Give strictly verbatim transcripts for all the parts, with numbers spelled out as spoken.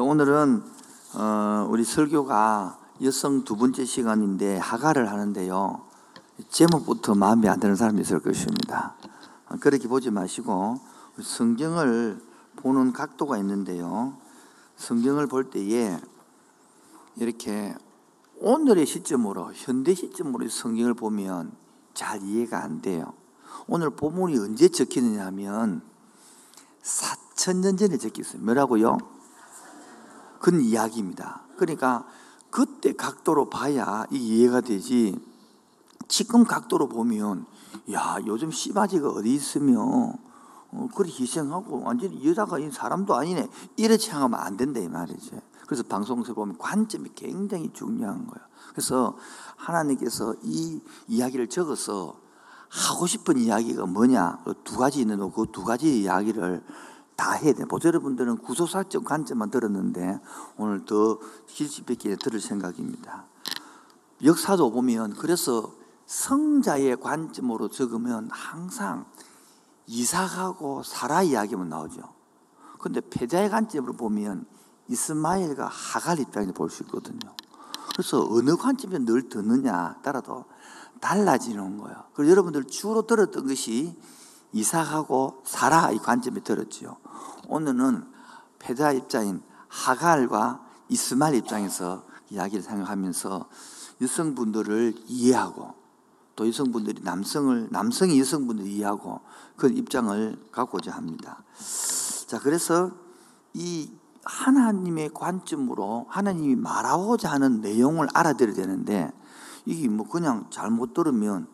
오늘은 어, 우리 설교가 여성 두 번째 시간인데 하갈을 하는데요, 제목부터 마음에 안 드는 사람이 있을 것입니다. 그렇게 보지 마시고 성경을 보는 각도가 있는데요, 성경을 볼 때에 이렇게 오늘의 시점으로, 현대 시점으로 성경을 보면 잘 이해가 안 돼요. 오늘 본문이 언제 적히느냐 하면 사천 년 전에 적혔어요. 뭐라고요? 그런 이야기입니다. 그러니까 그때 각도로 봐야 이해가 되지, 지금 각도로 보면 야, 요즘 씨바지가 어디 있으며 어, 그리 희생하고 완전히 여자가 사람도 아니네, 이렇게 생각하면 안 된다 이 말이지. 그래서 방송에서 보면 관점이 굉장히 중요한 거예요. 그래서 하나님께서 이 이야기를 적어서 하고 싶은 이야기가 뭐냐, 두 가지 있는데 그 두 가지 이야기를 다 해야 돼요. 보통 여러분들은 구속사적 관점만 들었는데 오늘 더 깊이 들을 생각입니다. 역사도 보면, 그래서 성자의 관점으로 적으면 항상 이삭하고 사라 이야기만 나오죠. 그런데 패자의 관점으로 보면 이스마엘과 하갈 입장에서 볼 수 있거든요. 그래서 어느 관점에 늘 듣느냐 따라서 달라지는 거예요. 그리고 여러분들 주로 들었던 것이 이삭하고 사라 이 관점에 들었지요. 오늘은 패자 입장인 하갈과 이스마엘 입장에서 이야기를 생각하면서 여성분들을 이해하고, 또 여성분들이 남성을, 남성이 여성분들을 이해하고 그런 입장을 갖고자 합니다. 자, 그래서 이 하나님의 관점으로 하나님이 말하고자 하는 내용을 알아들어야 되는데, 이게 뭐 그냥 잘못 들으면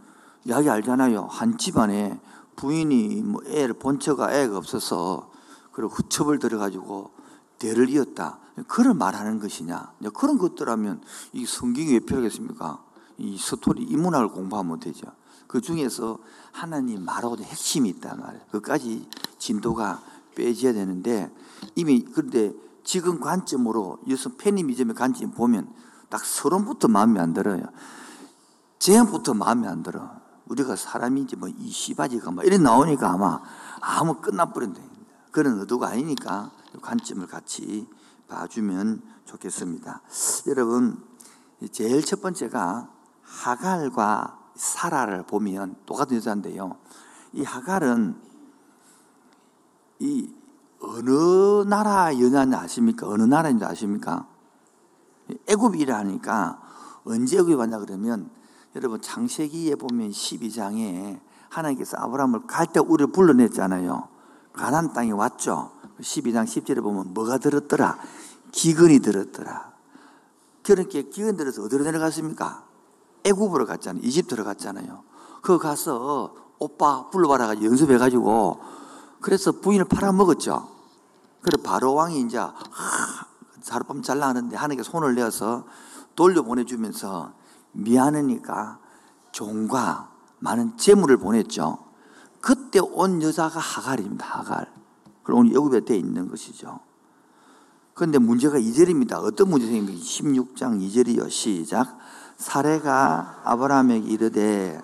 이야기 알잖아요. 한 집안에 부인이 뭐 애를, 본처가 애가 없어서 그리고 후첩을 들어가지고 대를 이었다, 그런 말하는 것이냐, 그런 것들하면 이 성경이 왜 필요하겠습니까? 이 스토리, 이 문학을 공부하면 되죠. 그 중에서 하나님 말하고도 핵심이 있단 말이에요. 그까지 진도가 빼져야 되는데, 이미 그런데 지금 관점으로 여성 페미니즘의 관점 보면 딱 서론부터 마음에 안 들어요. 제목부터 마음에 안 들어. 우리가 사람인지 뭐 이 씨바지가 막 이래 나오니까 아마 아무 끝나버린다. 그런 의도가 아니니까 관점을 같이 봐주면 좋겠습니다. 여러분, 제일 첫 번째가 하갈과 사라를 보면 똑같은 여자인데요, 이 하갈은 이 어느 나라 여자인지 아십니까? 어느 나라인지 아십니까? 애굽이라니까. 언제 애굽이 왔냐 그러면 여러분 창세기에 보면 십이 장에 하나님께서 아브라함을 갈 때 우리를 불러냈잖아요. 가나안 땅에 왔죠. 십이 장 십 절에 보면 뭐가 들었더라? 기근이 들었더라. 그렇게 기근 들어서 어디로 내려갔습니까? 애굽으로 갔잖아요. 이집트로 갔잖아요. 그거 가서 오빠 불러봐라 연습해가지고, 그래서 부인을 팔아먹었죠. 그래서 바로 왕이 이제 하룻밤 잘나가는데 하나님께 손을 내어서 돌려보내주면서 미안하니까 종과 많은 재물을 보냈죠. 그때 온 여자가 하갈입니다. 하갈. 그리고 오늘 애굽에 돼 있는 것이죠. 그런데 문제가 이 절입니다. 어떤 문제 생깁니까? 십육 장 이 절이요. 시작. 사레가 아브라함에게 이르되,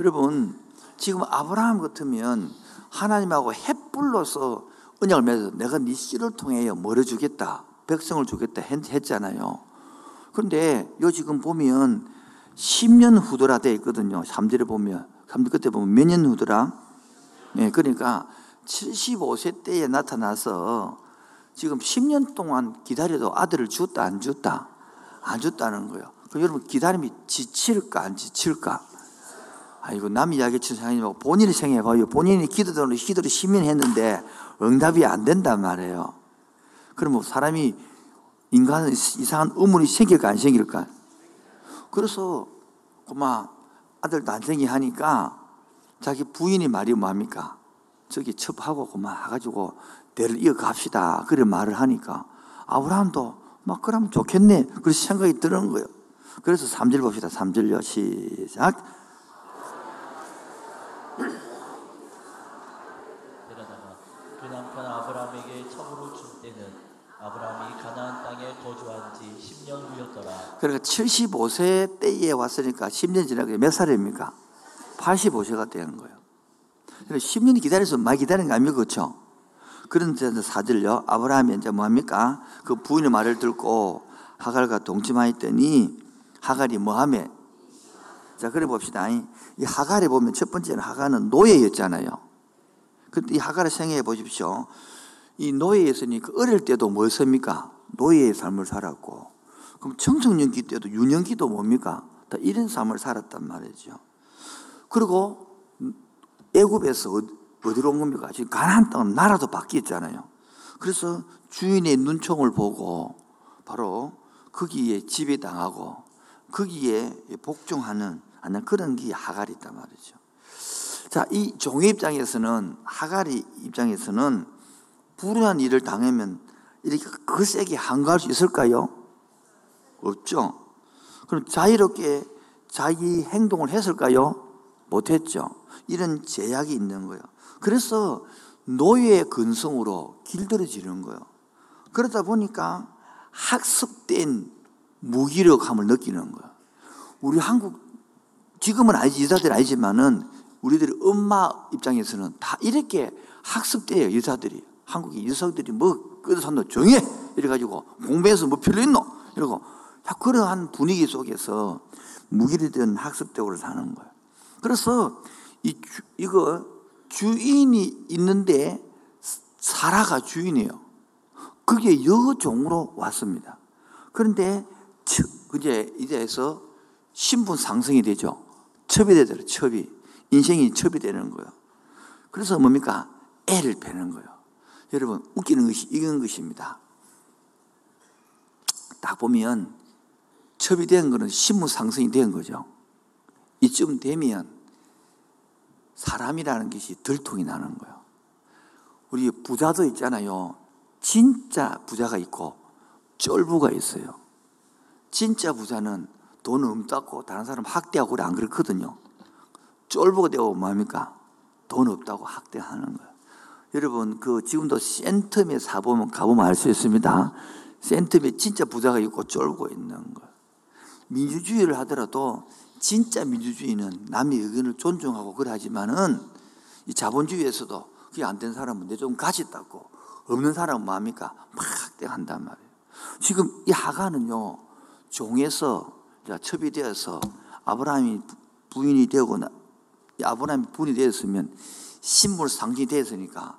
여러분 지금 아브라함 같으면 하나님하고 햇불로서 언약을 맺어서 내가 네 씨를 통해 뭐를 주겠다, 백성을 주겠다 했잖아요. 그런데 요 지금 보면 십 년 후더라 되어 있거든요. 삼 절에 보면, 삼 절 끝에 보면 몇 년 후더라? 네, 그러니까 칠십오 세 때에 나타나서 지금 십 년 동안 기다려도 아들을 줬다 안 줬다? 안 줬다는 거예요. 그럼 여러분 기다림이 지칠까 안 지칠까? 아이고, 남 이야기 친 생각하고 본인이 생각해봐요. 본인이 기도를 기도를 십 년 했는데 응답이 안 된단 말이에요. 그러면 사람이, 인간은 이상한 의문이 생길까 안 생길까? 그래서 고마 아들도 안 생기 하니까 자기 부인이 말이 뭡니까? 저기 첩하고 고마 해가지고 대를 이어갑시다, 그런 말을 하니까 아브라함도 막 그러면 좋겠네, 그런 생각이 드는 거예요. 그래서 삼 절 봅시다. 삼 절요. 시작. 그러다가 그 남편 아브라함에게 첩으로 준 때는 아브라함이 가나안 땅에 거주한 지 십 년 후였더라. 그러니까 칠십오 세 때에 왔으니까 십 년 지나고 몇 살입니까? 팔십오 세가 되는 거예요. 그러니까 십 년 기다려서 많이 기다리는 거 아닙니까? 그렇죠? 그런데 사절요. 아브라함이 이제 뭐합니까? 그 부인의 말을 듣고 하갈과 동침하였더니 하갈이 뭐하며? 자, 그래 봅시다. 이 하갈에 보면 첫 번째는 하갈은 노예였잖아요. 그런데 이 하갈을 생각해 보십시오. 이 노예였으니까 어릴 때도 뭘 씁니까? 노예의 삶을 살았고, 그럼 청소년기 때도 유년기도 뭡니까? 다 이런 삶을 살았단 말이죠. 그리고 애굽에서 어디로 온 겁니까? 지금 가나안 땅은 나라도 바뀌었잖아요. 그래서 주인의 눈총을 보고 바로 거기에 지배당하고 거기에 복종하는 그런 게 하갈이 있단 말이죠. 자, 이 종의 입장에서는, 하갈이 입장에서는 불운한 일을 당하면 이렇게 거세게 항거할 수 있을까요? 없죠. 그럼 자유롭게 자기 행동을 했을까요? 못했죠. 이런 제약이 있는 거예요. 그래서 노예의 근성으로 길들여지는 거예요. 그러다 보니까 학습된 무기력함을 느끼는 거예요. 우리 한국, 지금은 아니지, 여자들이 아니지만은 우리들이 엄마 입장에서는 다 이렇게 학습돼요, 여자들이. 한국의 여성들이 뭐, 그래서 너 정해! 이래가지고, 공부해서 뭐 필요 있노? 이러고, 그러한 분위기 속에서 무기력된 학습적으로 사는 거예요. 그래서, 이, 주, 이거, 주인이 있는데, 사라가 주인이에요. 그게 여종으로 왔습니다. 그런데, 첩, 이제, 이제에서 신분 상승이 되죠. 첩이 되더라고요, 첩이. 인생이 첩이 되는 거예요. 그래서 뭡니까? 애를 베는 거예요. 여러분, 웃기는 것이 이런 것입니다. 딱 보면, 첩이 된 거는 신분 상승이 된 거죠. 이쯤 되면, 사람이라는 것이 들통이 나는 거예요. 우리 부자도 있잖아요. 진짜 부자가 있고, 쫄부가 있어요. 진짜 부자는 돈 없다고 다른 사람 학대하고 안 그렇거든요. 쫄부가 되고 뭡니까? 돈 없다고 학대하는 거예요. 여러분, 그 지금도 센텀에 사보면 가보면 알 수 있습니다. 센텀에 진짜 부자가 있고 쫄고 있는 거. 민주주의를 하더라도 진짜 민주주의는 남의 의견을 존중하고 그래 하지만은 이 자본주의에서도 그게 안 된 사람은 내 좀 가졌다고 없는 사람은 뭡니까? 막 학대한단 말이에요. 지금 이 하갈은요, 종에서 첩이 되어서 아브라함이 부인이 되고 아브라함이 부인이 되었으면 신분 상징이 되었으니까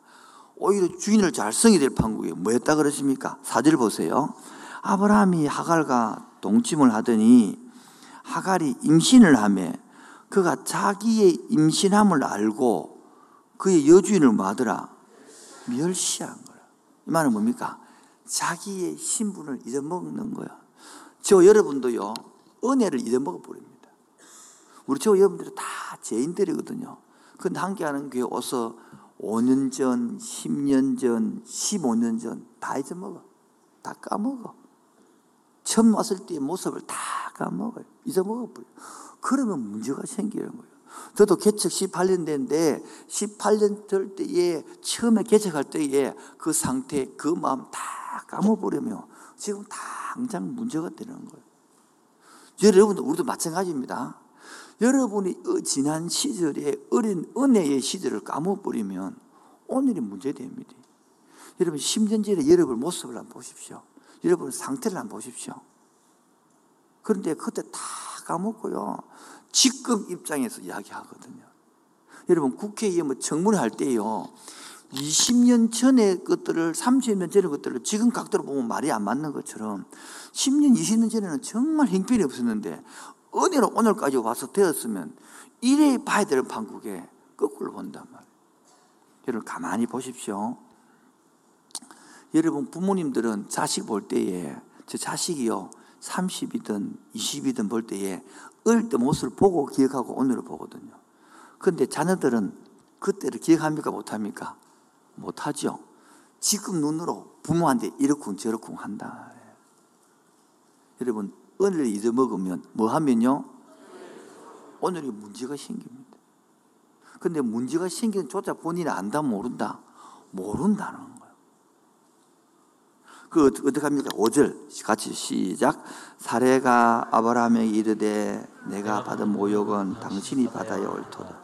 오히려 주인을 잘 성이 될 판국에 뭐 했다 그러십니까? 사절 보세요. 아브라함이 하갈과 동침을 하더니 하갈이 임신을 하며 그가 자기의 임신함을 알고 그의 여주인을 뭐 하더라? 멸시한 거라. 이 말은 뭡니까? 자기의 신분을 잊어먹는 거야. 저 여러분도요, 은혜를 잊어먹어버립니다. 우리 저 여러분들이 다 죄인들이거든요. 근데 함께하는 교회 와서 오 년 전, 십 년 전, 십오 년 전 다 잊어먹어. 다 까먹어. 처음 왔을 때의 모습을 다 까먹어요. 잊어먹어버려요. 그러면 문제가 생기는 거예요. 저도 개척 십팔 년 됐는데 십팔 년 될 때에 처음에 개척할 때에 그 상태, 그 마음 다 까먹어버리면 지금 당장 문제가 되는 거예요. 여러분도 우리도 마찬가지입니다. 여러분이 지난 시절에 어린 은혜의 시절을 까먹어버리면 오늘이 문제됩니다. 여러분 십 년 전에 여러분의 모습을 한번 보십시오. 여러분의 상태를 한번 보십시오. 그런데 그때 다 까먹고요. 지금 입장에서 이야기하거든요. 여러분 국회의원 뭐 청문회 할 때요. 이십 년 전의 것들을 삼십 년 전의 것들을 지금 각도로 보면 말이 안 맞는 것처럼 십 년 이십 년 전에는 정말 형편이 없었는데 은혜로 오늘까지 와서 되었으면 이래 봐야 되는 판국에 거꾸로 본단 말이에요. 여러분 가만히 보십시오. 여러분 부모님들은 자식 볼 때에 제 자식이요 삼십이든 이십이든 볼 때에 어릴 때 모습을 보고 기억하고 오늘을 보거든요. 그런데 자녀들은 그때를 기억합니까 못합니까? 못하죠. 지금 눈으로 부모한테 이렇쿵 저렇쿵 한다. 여러분 오늘을 잊어먹으면 뭐 하면요? 오늘이 문제가 생깁니다. 그런데 문제가 생기는 조차 본인이 안다 모른다? 모른다는 거예요. 그 어떻게 합니까? 오 절 같이 시작. 사레가 아브라함에게 이르되 내가 받은 모욕은 당신이 받아야 옳도다.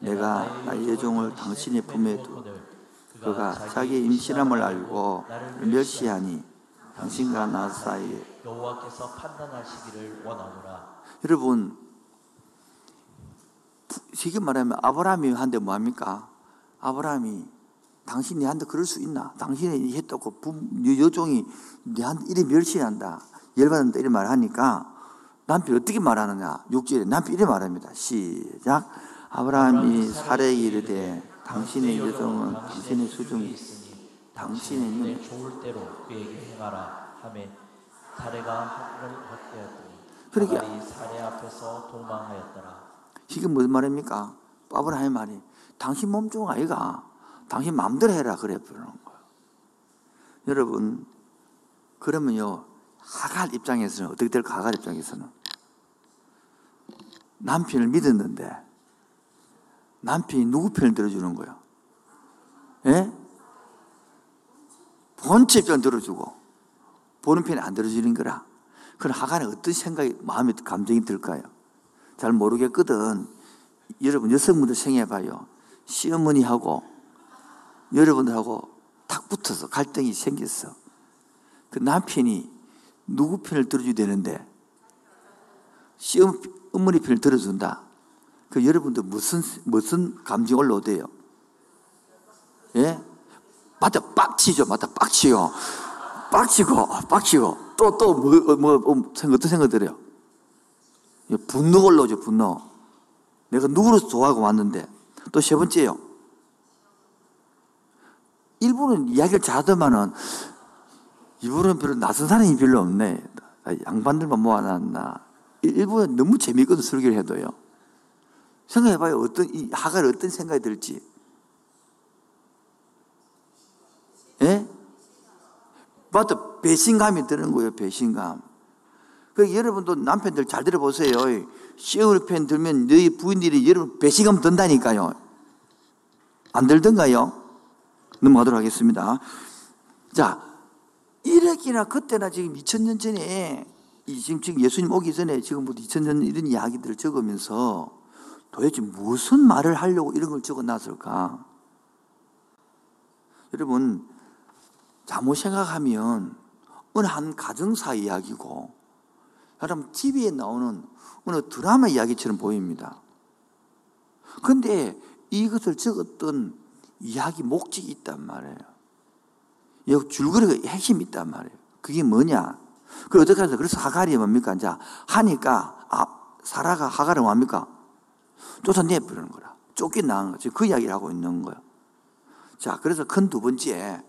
내가 나의 예종을 당신의 품에 두어 그가 자기의 임신함을 알고 멸시하니 당신과 나 사이에 여호와께서 판단하시기를 원하노라. 여러분, 지금 말하면 아브라함이 한데 뭐합니까? 아브라함이 당신이 한데 그럴 수 있나? 당신이 했다고 여종이 내한테 이래 멸시한다, 열받는다 이래 말하니까 남편이 어떻게 말하느냐. 육 절에 남편이 이래 말합니다. 시작. 아브라함이 사레에게 이르되 당신의 여종은 당신의 수중이 있으니 당신의 좋을 대로 그에게 행하라 하매 사레가 하갈을 학대하더니 그러니까 하갈이 사레 앞에서 도망하였더라. 지금 무슨 말입니까? 아브라함의 말이 당신 몸종 아이가 당신 마음대로 해라 그래 그러는 거예요. 여러분, 그러면요 하갈 입장에서는 어떻게 될까? 하갈 입장에서는 남편을 믿었는데 남편이 누구 편을 들어주는 거예요? 예? 본체 편을 들어주고 보는 편이 안 들어주는 거라. 그럼 하갈은 어떤 생각이 마음에 감정이 들까요? 잘 모르겠거든. 여러분 여성분들 생각해봐요. 시어머니하고 여러분들하고 탁 붙어서 갈등이 생겼어. 그 남편이 누구 편을 들어줘야 되는데 시어머니 편을 들어준다. 그 여러분들 무슨 무슨 감정 올라오대요? 예, 맞아 빡치죠, 맞아 빡치요, 빡치고 빡치고 또 또 뭐 뭐 어떤 생각 들어요? 예, 분노 올라오죠, 분노. 내가 누구를 좋아하고 왔는데. 또 세 번째요. 일부는 이야기를 잘하더만은 이분은 별로 낯선 사람이 별로 없네. 양반들만 모아놨나. 일부는 너무 재미있거든 설교를 해도요. 생각해봐요. 어떤, 이 하갈 어떤 생각이 들지? 예? 맞다. 배신감이 드는 거예요. 배신감. 그러니까 여러분도 남편들 잘 들어보세요. 시어머니 편 들면 너희 부인들이 여러분 배신감 든다니까요. 안 들던가요? 넘어가도록 하겠습니다. 자, 이래기나 그때나 지금 이천 년 전에, 지금 예수님 오기 전에 지금부터 이천 년 이런 이야기들을 적으면서 도대체 무슨 말을 하려고 이런 걸 적어놨을까? 여러분, 잘못 생각하면 어느 한 가정사 이야기고 사람 티비에 나오는 어느 드라마 이야기처럼 보입니다. 그런데 이것을 적었던 이야기 목적이 있단 말이에요. 여기 줄거리가 핵심이 있단 말이에요. 그게 뭐냐? 그걸 어떻게 하죠? 그래서 하갈이 뭡니까? 이제 하니까 아, 사라가 하갈은 뭡니까? 쫓아내버리는 거라. 쫓겨나는 거지. 그 이야기를 하고 있는 거예요. 자, 그래서 큰 두 번째,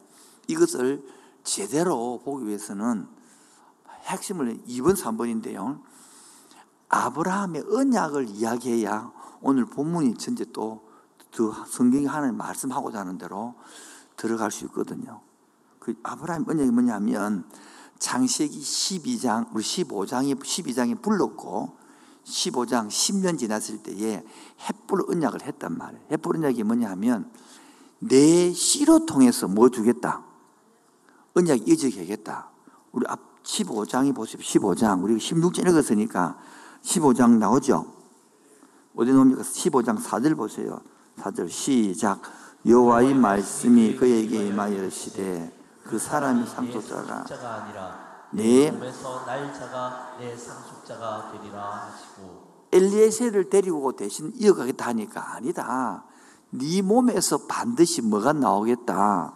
이것을 제대로 보기 위해서는 핵심을 이 번, 삼 번인데요. 아브라함의 언약을 이야기해야 오늘 본문이 전제 또 그 성경이 하나님 말씀하고자 하는 대로 들어갈 수 있거든요. 그 아브라함의 언약이 뭐냐면 창세기 십이 장, 우리 십오 장이, 십이 장이 불렀고 십오 장 십 년 지났을 때에 헷불 언약을 했단 말이에요. 헷불 언약이 뭐냐 하면 내 씨로 통해서 뭐 주겠다? 언약 이적하겠다. 우리 앞 십오 장이 보십시오. 십오 장. 우리 십육 장 읽었으니까 십오 장 나오죠? 어디 나옵니까? 십오 장 사 절 보세요. 사 절 시작. 여호와의 말씀이 그에게 임하여 시되 그 사람이 상속자가 아니라 네. 몸에서 날 자가 내 상속자가 되리라 하시고 엘리에셀을 데리고 대신 이어가겠다 하니까 아니다. 네 몸에서 반드시 뭐가 나오겠다.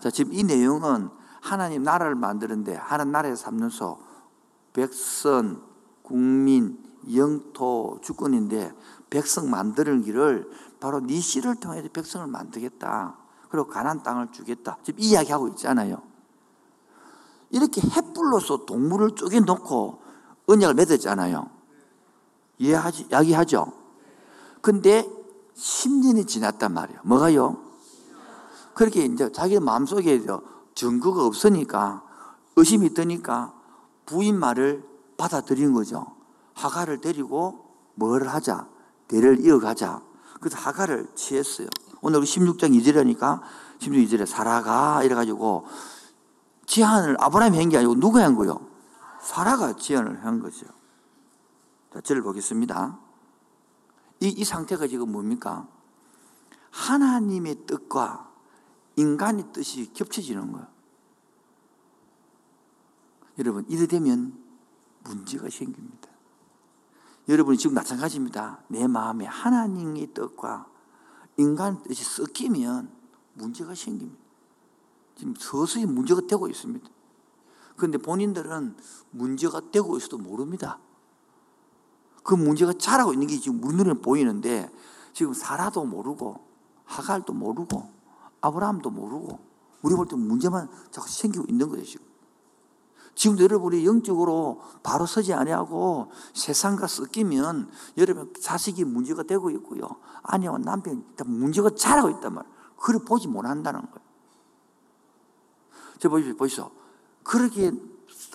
자, 지금 이 내용은 하나님 나라를 만드는데 하나님 나라의 삼 요소 백성, 국민, 영토, 주권인데 백성 만드는 길을 바로 네 씨를 통해서 백성을 만들겠다. 그리고 가나안 땅을 주겠다. 지금 이 이야기하고 있잖아요. 이렇게 햇불로서 동물을 쪼개놓고 언약을 맺었잖아요. 이해하지, 이야기하죠? 근데 십 년이 지났단 말이에요. 뭐가요? 그렇게 이제 자기 마음속에 증거가 없으니까 의심이 드니까 부인 말을 받아들인 거죠. 하갈을 데리고 뭘 하자? 대를 이어가자. 그래서 하갈을 취했어요. 오늘 십육 장 이 절이니까 십육 장 이 절에 사라가 이래가지고 제안을 아브라함이 한 게 아니고 누가 한 거요? 사라가 제안을 한 거죠. 자, 저를 보겠습니다. 이, 이 상태가 지금 뭡니까? 하나님의 뜻과 인간의 뜻이 겹쳐지는 거예요. 여러분, 이래 되면 문제가 생깁니다. 여러분이 지금 마찬가지입니다. 내 마음에 하나님의 뜻과 인간의 뜻이 섞이면 문제가 생깁니다. 지금 서서히 문제가 되고 있습니다. 그런데 본인들은 문제가 되고 있어도 모릅니다. 그 문제가 자라고 있는 게 지금 우리 눈에 보이는데 지금 사라도 모르고 하갈도 모르고 아브라함도 모르고 우리 볼 때 문제만 자꾸 생기고 있는 거예요. 지금. 지금도 여러분이 영적으로 바로 서지 아니하고 세상과 섞이면 여러분 자식이 문제가 되고 있고요. 아내와 남편이 다 문제가 자라고 있단 말이에요. 그걸 보지 못한다는 거예요. 저 보십시오. 보십시오. 그렇게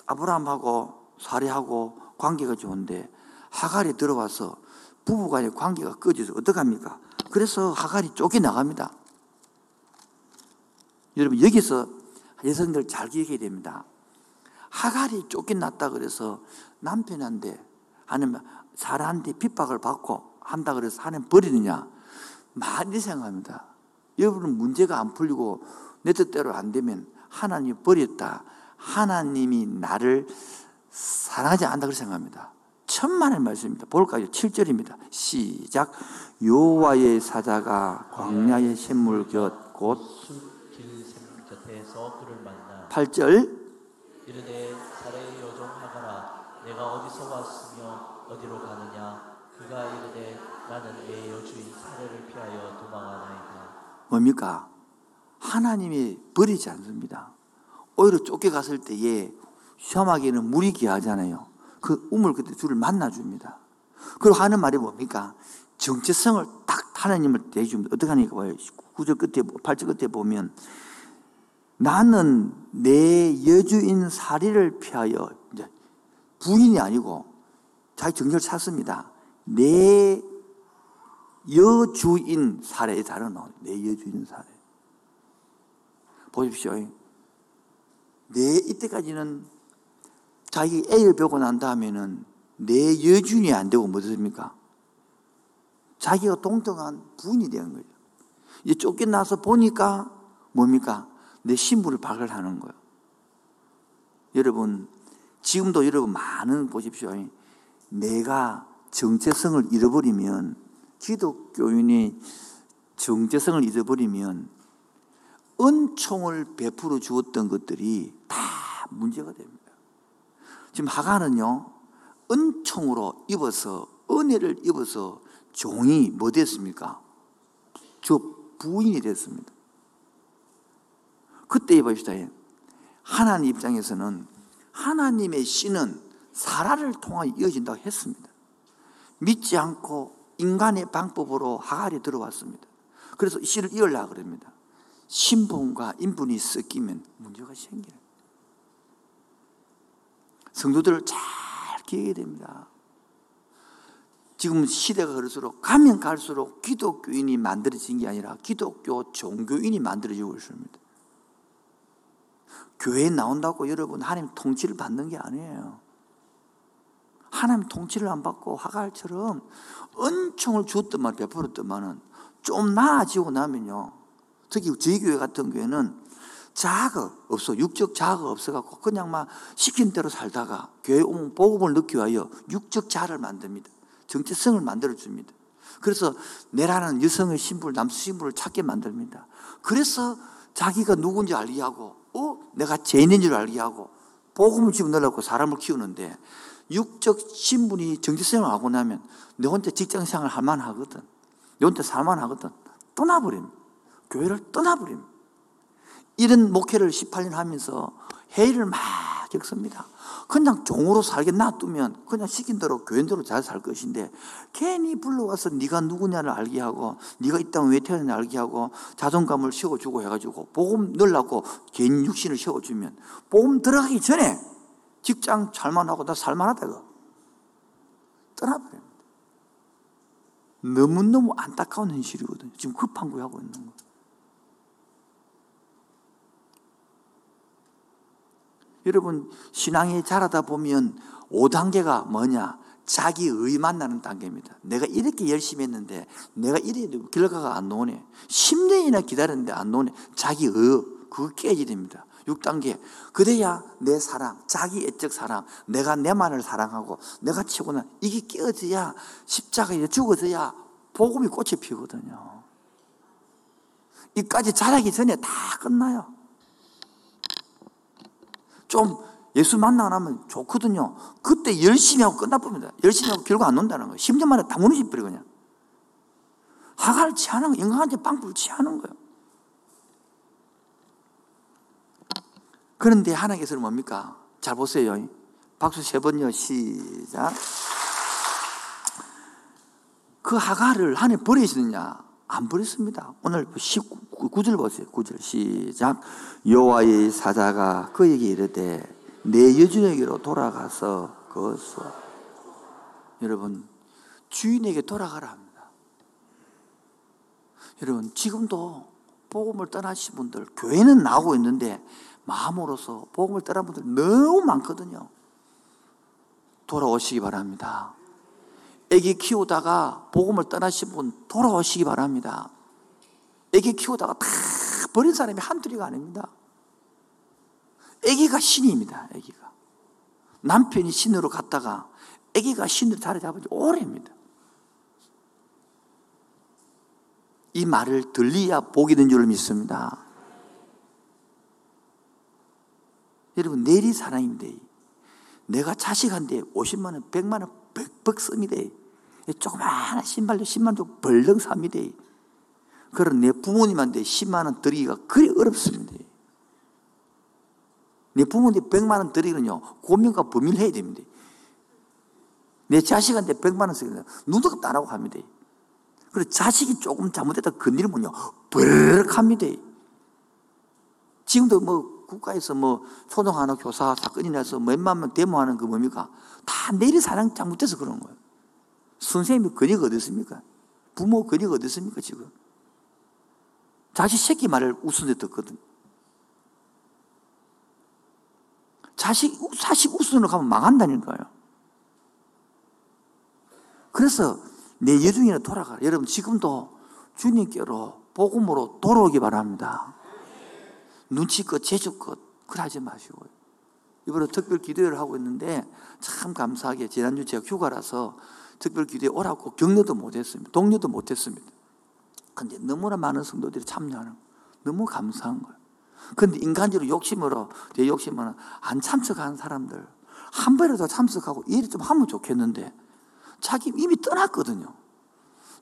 아브라함하고 사례하고 관계가 좋은데 하갈이 들어와서 부부간의 관계가 꺼져서 어떡합니까? 그래서 하갈이 쫓겨나갑니다. 여러분 여기서 여성들 잘 기억해야 됩니다. 하갈이 쫓겨났다 그래서 남편한테 아니면 사라한테 핍박을 받고 한다 그래서 하나님 버리느냐? 많이 생각합니다. 여러분은 문제가 안 풀리고 내 뜻대로 안 되면 하나님이 버렸다. 하나님이 나를 사랑하지 않는다 그렇게 생각합니다. 천만의 말씀입니다. 볼까요? 칠 절입니다. 시작. 여호와의 사자가 광야의 샘물 곁 곧 팔 절. 이르되 사라의 여종 하갈아 내가 어디서 왔으며 어디로 가느냐. 그가 이르되 나는 내 여주인 사라를 피하여 도망하나이다. 뭡니까? 하나님이 버리지 않습니다. 오히려 쫓겨갔을 때에 시험하기에는 물이 귀하잖아요. 그 우물 그때 주를 만나줍니다. 그리고 하는 말이 뭡니까? 정체성을 딱 하나님을 대줍니다. 어떻게 하니까 봐요. 구절 끝에, 팔 절 끝에 보면 나는 내 여주인 사리를 피하여 이제 부인이 아니고 자기 정체를 찾습니다. 내 여주인 사례에 다른 내 여주인 사례. 보십시오. 내 이때까지는 자기 애를 배우고 난 다음에는 내 여주인이 안 되고 뭐 됐습니까? 자기가 동등한 부인이 된 거죠. 이제 쫓겨나서 보니까 뭡니까? 내 신부를 발굴하는 거예요. 여러분 지금도 여러분 많은 보십시오. 내가 정체성을 잃어버리면 기독교인이 정체성을 잊어버리면 은총을 베풀어 주었던 것들이 다 문제가 됩니다. 지금 하갈은요 은총으로 입어서 은혜를 입어서 종이 뭐 됐습니까? 저 부인이 됐습니다. 그때 봅시다. 하나님 입장에서는 하나님의 씨는 사라를 통하여 이어진다고 했습니다. 믿지 않고 인간의 방법으로 하갈이 들어왔습니다. 그래서 씨를 이으려고 합니다. 신분과 인분이 섞이면 문제가 생겨요. 성도들을 잘 기억해야 됩니다. 지금 시대가 갈수록 가면 갈수록 기독교인이 만들어진 게 아니라 기독교 종교인이 만들어지고 있습니다. 교회에 나온다고 여러분 하나님 통치를 받는 게 아니에요. 하나님 통치를 안 받고 하갈처럼 은총을 줬더만 베풀었더만은 좀 나아지고 나면요. 특히 저희 교회 같은 교회는 자아가 없어. 육적 자아가 없어갖고 그냥 막 시킨 대로 살다가 교회 오면 복음을 넣기 위하여 육적 자아를 만듭니다. 정체성을 만들어줍니다. 그래서 내라는 여성의 신부를 남성 신부를 찾게 만듭니다. 그래서 자기가 누군지 알게 하고 어? 내가 죄인인 줄 알게 하고 복음을 집어넣으려고 사람을 키우는데 육적 신분이 정체성을 하고 나면 내 혼자 직장생활 할만 하거든. 내 혼자 살만 하거든. 떠나버립니다. 교회를 떠나버립니다. 이런 목회를 십팔 년 하면서 회의를 막 겪습니다. 그냥 종으로 살게 놔두면 그냥 시킨 대로 교인대로 잘 살 것인데 괜히 불러와서 네가 누구냐를 알게 하고 네가 이 땅 왜 태어났냐 알게 하고 자존감을 세워주고 해가지고 복음 넣으려고 개인 육신을 세워주면 복음 들어가기 전에 직장 잘만하고 나 살만하다가 떠나버립니다. 너무너무 안타까운 현실이거든요. 지금 급한 거 하고 있는 거. 여러분 신앙이 자라다 보면 오 단계가 뭐냐? 자기의 만나는 단계입니다. 내가 이렇게 열심히 했는데 내가 이렇게 결과가 안 나오네. 십 년이나 기다렸는데 안 나오네. 자기의 그거 깨지 됩니다. 육 단계 그래야 내 사랑, 자기 애적 사랑, 내가 내만을 사랑하고 내가 최고나 이게 깨어져야 십자가에 죽어져야 복음이 꽃이 피거든요. 이까지 자라기 전에 다 끝나요. 좀 예수 만나고 나면 좋거든요. 그때 열심히 하고 끝나버립니다. 열심히 하고 결과 안 온다는 거예요. 십 년 만에 다 무너지버려 그냥. 하갈 취하는 거예요. 인간한테 방불 취하는 거예요. 그런데 하나님께서는 뭡니까? 잘 보세요. 박수 세 번요. 시작. 그 하갈을 하나님 버리시느냐? 안 버렸습니다. 오늘 십구 절 보세요. 구 절 시작. 여호와의 사자가 그에게 이르되 내 여주에게로 돌아가서 거수하라. 여러분 주인에게 돌아가라 합니다. 여러분 지금도 복음을 떠나신 분들 교회는 나오고 있는데 마음으로서 복음을 떠난 분들 너무 많거든요. 돌아오시기 바랍니다. 애기 키우다가 복음을 떠나신 분 돌아오시기 바랍니다. 애기 키우다가 다 버린 사람이 한둘이가 아닙니다. 애기가 신입니다. 애기가 남편이 신으로 갔다가 애기가 신으로 자리 잡은 지 오래입니다. 이 말을 들리야 복이 된 줄 믿습니다. 여러분 내일이 사랑인데 내가 자식한테 오십만 원, 백만 원 벅벅 씁니다. 조그마한 신발도 십만 원 주고 벌렁 삽니다. 그런 내 부모님한테 십만 원 드리기가 그리 어렵습니다. 내 부모님한테 백만 원 드리기는요 고민과 범위를 해야 됩니다. 내 자식한테 백만 원 쓰기는 누드갑도 안 하고 합니다. 그리고 자식이 조금 잘못했다 건드리면요 벌럭 합니다. 지금도 뭐 국가에서 뭐 초등 하나 교사 사건이 나서 몇만 명 데모하는 그 뭡니까? 다 내리 사랑 잘못해서 그런 거예요. 선생님이 권위가 어디 있습니까? 부모 권위가 어디 있습니까? 지금 자식 새끼 말을 우스운데 듣거든. 자식 자식 우스운으로 가면 망한다니까요. 그래서 내 여중이나 돌아가라. 여러분 지금도 주님께로 복음으로 돌아오기 바랍니다. 눈치껏 재주껏 그러지 마시고요. 이번에 특별 기도회를 하고 있는데 참 감사하게 지난주 제가 휴가라서 특별 기도회 오라고 격려도 못했습니다. 독려도 못했습니다. 그런데 너무나 많은 성도들이 참여하는 거예요. 너무 감사한 거예요. 그런데 인간적으로 욕심으로 제 욕심으로 안 참석하는 사람들 한 번이라도 참석하고 일을 좀 하면 좋겠는데 자기 이미 떠났거든요.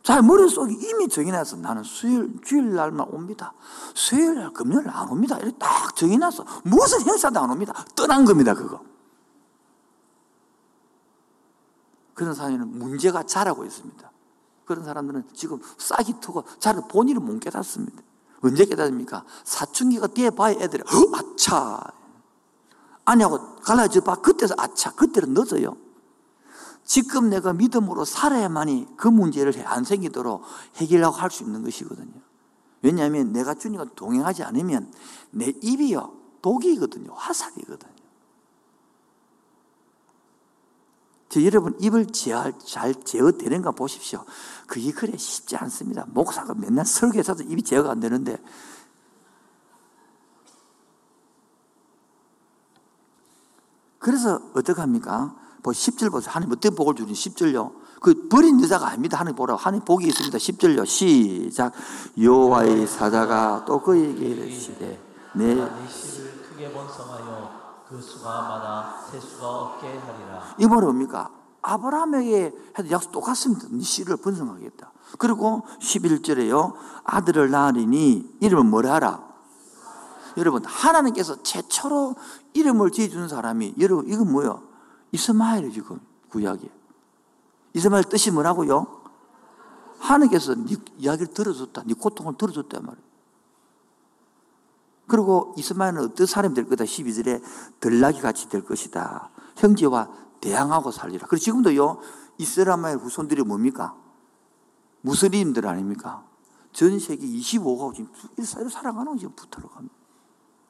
자, 머릿속에 이미 정해놔서 나는 수요일, 주일 날만 옵니다. 수요일 날, 금요일 날 안 옵니다. 이렇게 딱 정해놔서 무슨 행사도 안 옵니다. 떠난 겁니다, 그거. 그런 사람에는 문제가 자라고 있습니다. 그런 사람들은 지금 싹이 트고 자를 본인을 못 깨닫습니다. 언제 깨닫습니까? 사춘기가 돼봐야 애들이, 어, 아차! 아니하고 갈라져 봐. 그때서 아차! 그때는 늦어요. 지금 내가 믿음으로 살아야만이 그 문제를 안 생기도록 해결하고 할 수 있는 것이거든요. 왜냐하면 내가 주님과 동행하지 않으면 내 입이요 독이거든요. 화살이거든요. 저 여러분 입을 제어, 잘 제어되는가 보십시오. 그게 그래 쉽지 않습니다. 목사가 맨날 설교해서도 입이 제어가 안 되는데 그래서 어떡합니까? 십 절 보세요. 하나님 어떻게 복을 주니? 십 절요. 그 버린 여자가 아닙니다. 하나님 보라고. 하나님 복이 있습니다. 십 절요. 시작. 여호와의 사자가 또 그에게 이르시되 내 빚을 크게 번성하여 그 수가 많아 새 수가 없게 하리라. 이 말은 뭡니까? 아브라함에게 해도 약속 똑같습니다. 네 씨를 번성하겠다. 그리고 십일 절에요. 아들을 낳으리니 이름을 뭐라 하라? 여러분 하나님께서 최초로 이름을 지어주는 사람이 여러분 이건 뭐예요? 이스마엘이 지금 구약이에요. 이스마엘 뜻이 뭐라고요? 하나님께서 네 이야기를 들어줬다. 네 고통을 들어줬단 말이에요. 그리고 이스마엘은 어떤 사람이 될 거다. 십이 절에 들나귀 같이 될 것이다. 형제와 대항하고 살리라. 그리고 지금도요. 이스라엘 후손들이 뭡니까? 무슬림들 아닙니까? 전 세계 이십오 가국 지금 이스라엘을 사랑하는 지금 붙들어갑니다.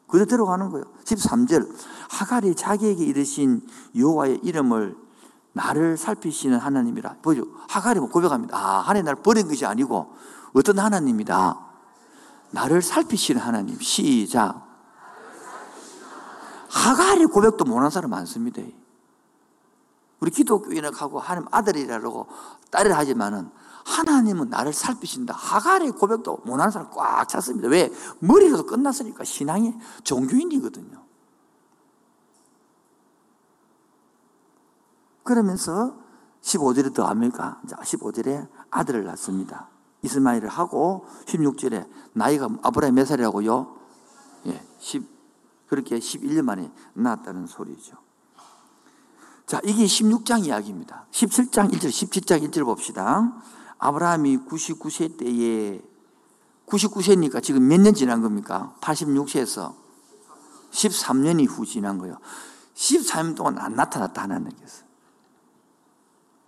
그대로 가는 거예요. 십삼 절 하갈이 자기에게 이르신 여호와의 이름을 나를 살피시는 하나님이라. 보죠. 하갈이 고백합니다. 아, 하나님 나를 버린 것이 아니고 어떤 하나님이다. 나를 살피시는 하나님. 시작. 하갈이 고백도 못한 사람 많습니다. 우리 기독교인을 하고 하나님 아들이라고 딸이라 하지만은 하나님은 나를 살피신다. 하갈의 고백도 못하는 사람 꽉 찼습니다. 왜? 머리로도 끝났으니까 신앙이 종교인이거든요. 그러면서 십오 절에 더합니까? 십오 절에 아들을 낳습니다. 이스마엘을 하고 십육 절에 나이가 아브라함이 몇 살이라고요? 예, 십 그렇게 십일 년 만에 낳았다는 소리죠. 자, 이게 십육 장 이야기입니다. 십칠 장 일 절, 십칠 장 일 절 봅시다. 아브라함이 구십구 세 때에, 구십구 세니까 지금 몇 년 지난 겁니까? 팔십육 세에서 십삼 년이 후 지난 거예요. 십삼 년 동안 안 나타났다 하나님께서.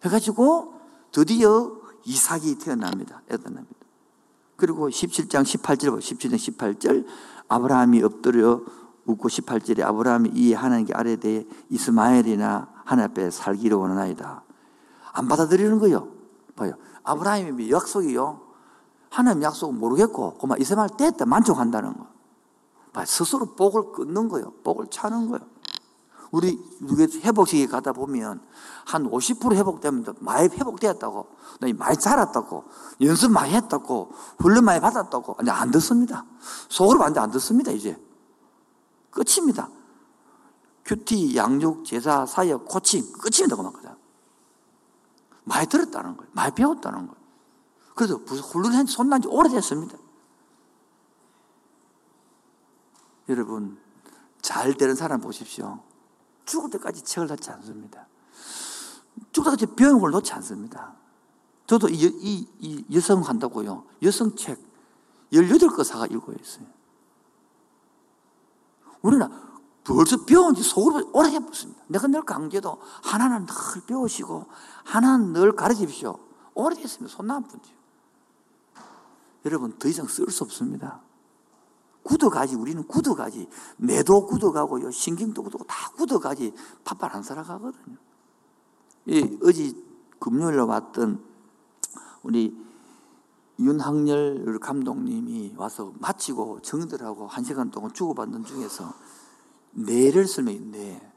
그래가지고 드디어 이삭이 태어납니다. 태어납니다. 그리고 십칠 장 십팔 절, 십칠 장 십팔 절 아브라함이 엎드려 웃고 십팔 절에 아브라함이 이 하나님께 아뢰되 이스마엘이나 하나님 앞에 살기로 원하나이다. 안 받아들이는 거예요. 봐요. 아브라함이 약속이요. 하나님 약속은 모르겠고 그만 이스마엘 됐다 만족한다는 거. 봐요. 스스로 복을 끊는 거예요. 복을 차는 거예요. 우리 회복식에 가다 보면 한 오십 퍼센트 회복되면 많이 회복되었다고 많이 자랐다고 연습 많이 했다고 훈련 많이 받았다고 아니, 안 듣습니다. 속으로 완전 안 듣습니다. 이제 끝입니다. 큐티, 양육, 제사, 사역, 코칭 끝입니다. 그만 그냥 많이 들었다는 거예요. 많이 배웠다는 거예요. 그래서 훈련한 지 손난 지 오래됐습니다. 여러분 잘 되는 사람 보십시오. 죽을 때까지 책을 놓지 않습니다. 죽을 때까지 배운 걸 놓지 않습니다. 저도 이, 이, 이 여성 한다고요. 여성 책 열여덟 권 사가 읽고 있어요. 우리는 벌써 배운 지 속으로 오래 해봤습니다. 내가 늘 강제도 하나는 늘 배우시고 하나는 늘 가르치십시오. 오래됐습니다. 손 나쁜지요. 여러분 더 이상 쓸 수 없습니다. 굳어가지. 우리는 굳어가지. 뇌도 굳어가고요. 신경도 굳어가고 다 굳어가지. 바빠라 안 살아가거든요. 이 어제 금요일에 왔던 우리 윤학열 감독님이 와서 마치고 정들하고 한 시간 동안 주고받는 중에서 뇌를 설명했는데 뇌.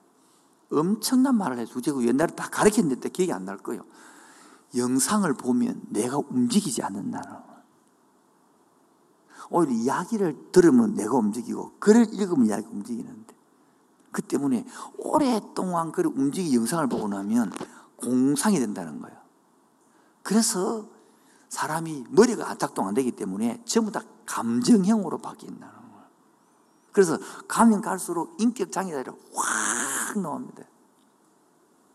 엄청난 말을 해서 제가 옛날에 다 가르쳤는데 기억이 안 날 거예요. 영상을 보면 뇌가 움직이지 않는다는 거예요. 오히려 이야기를 들으면 내가 움직이고 글을 읽으면 이야기가 움직이는데 그 때문에 오랫동안 그 움직이는 영상을 보고 나면 공상이 된다는 거예요. 그래서 사람이 머리가 작동 안 되기 때문에 전부 다 감정형으로 바뀐다는 거예요. 그래서 가면 갈수록 인격장애가 확 나옵니다.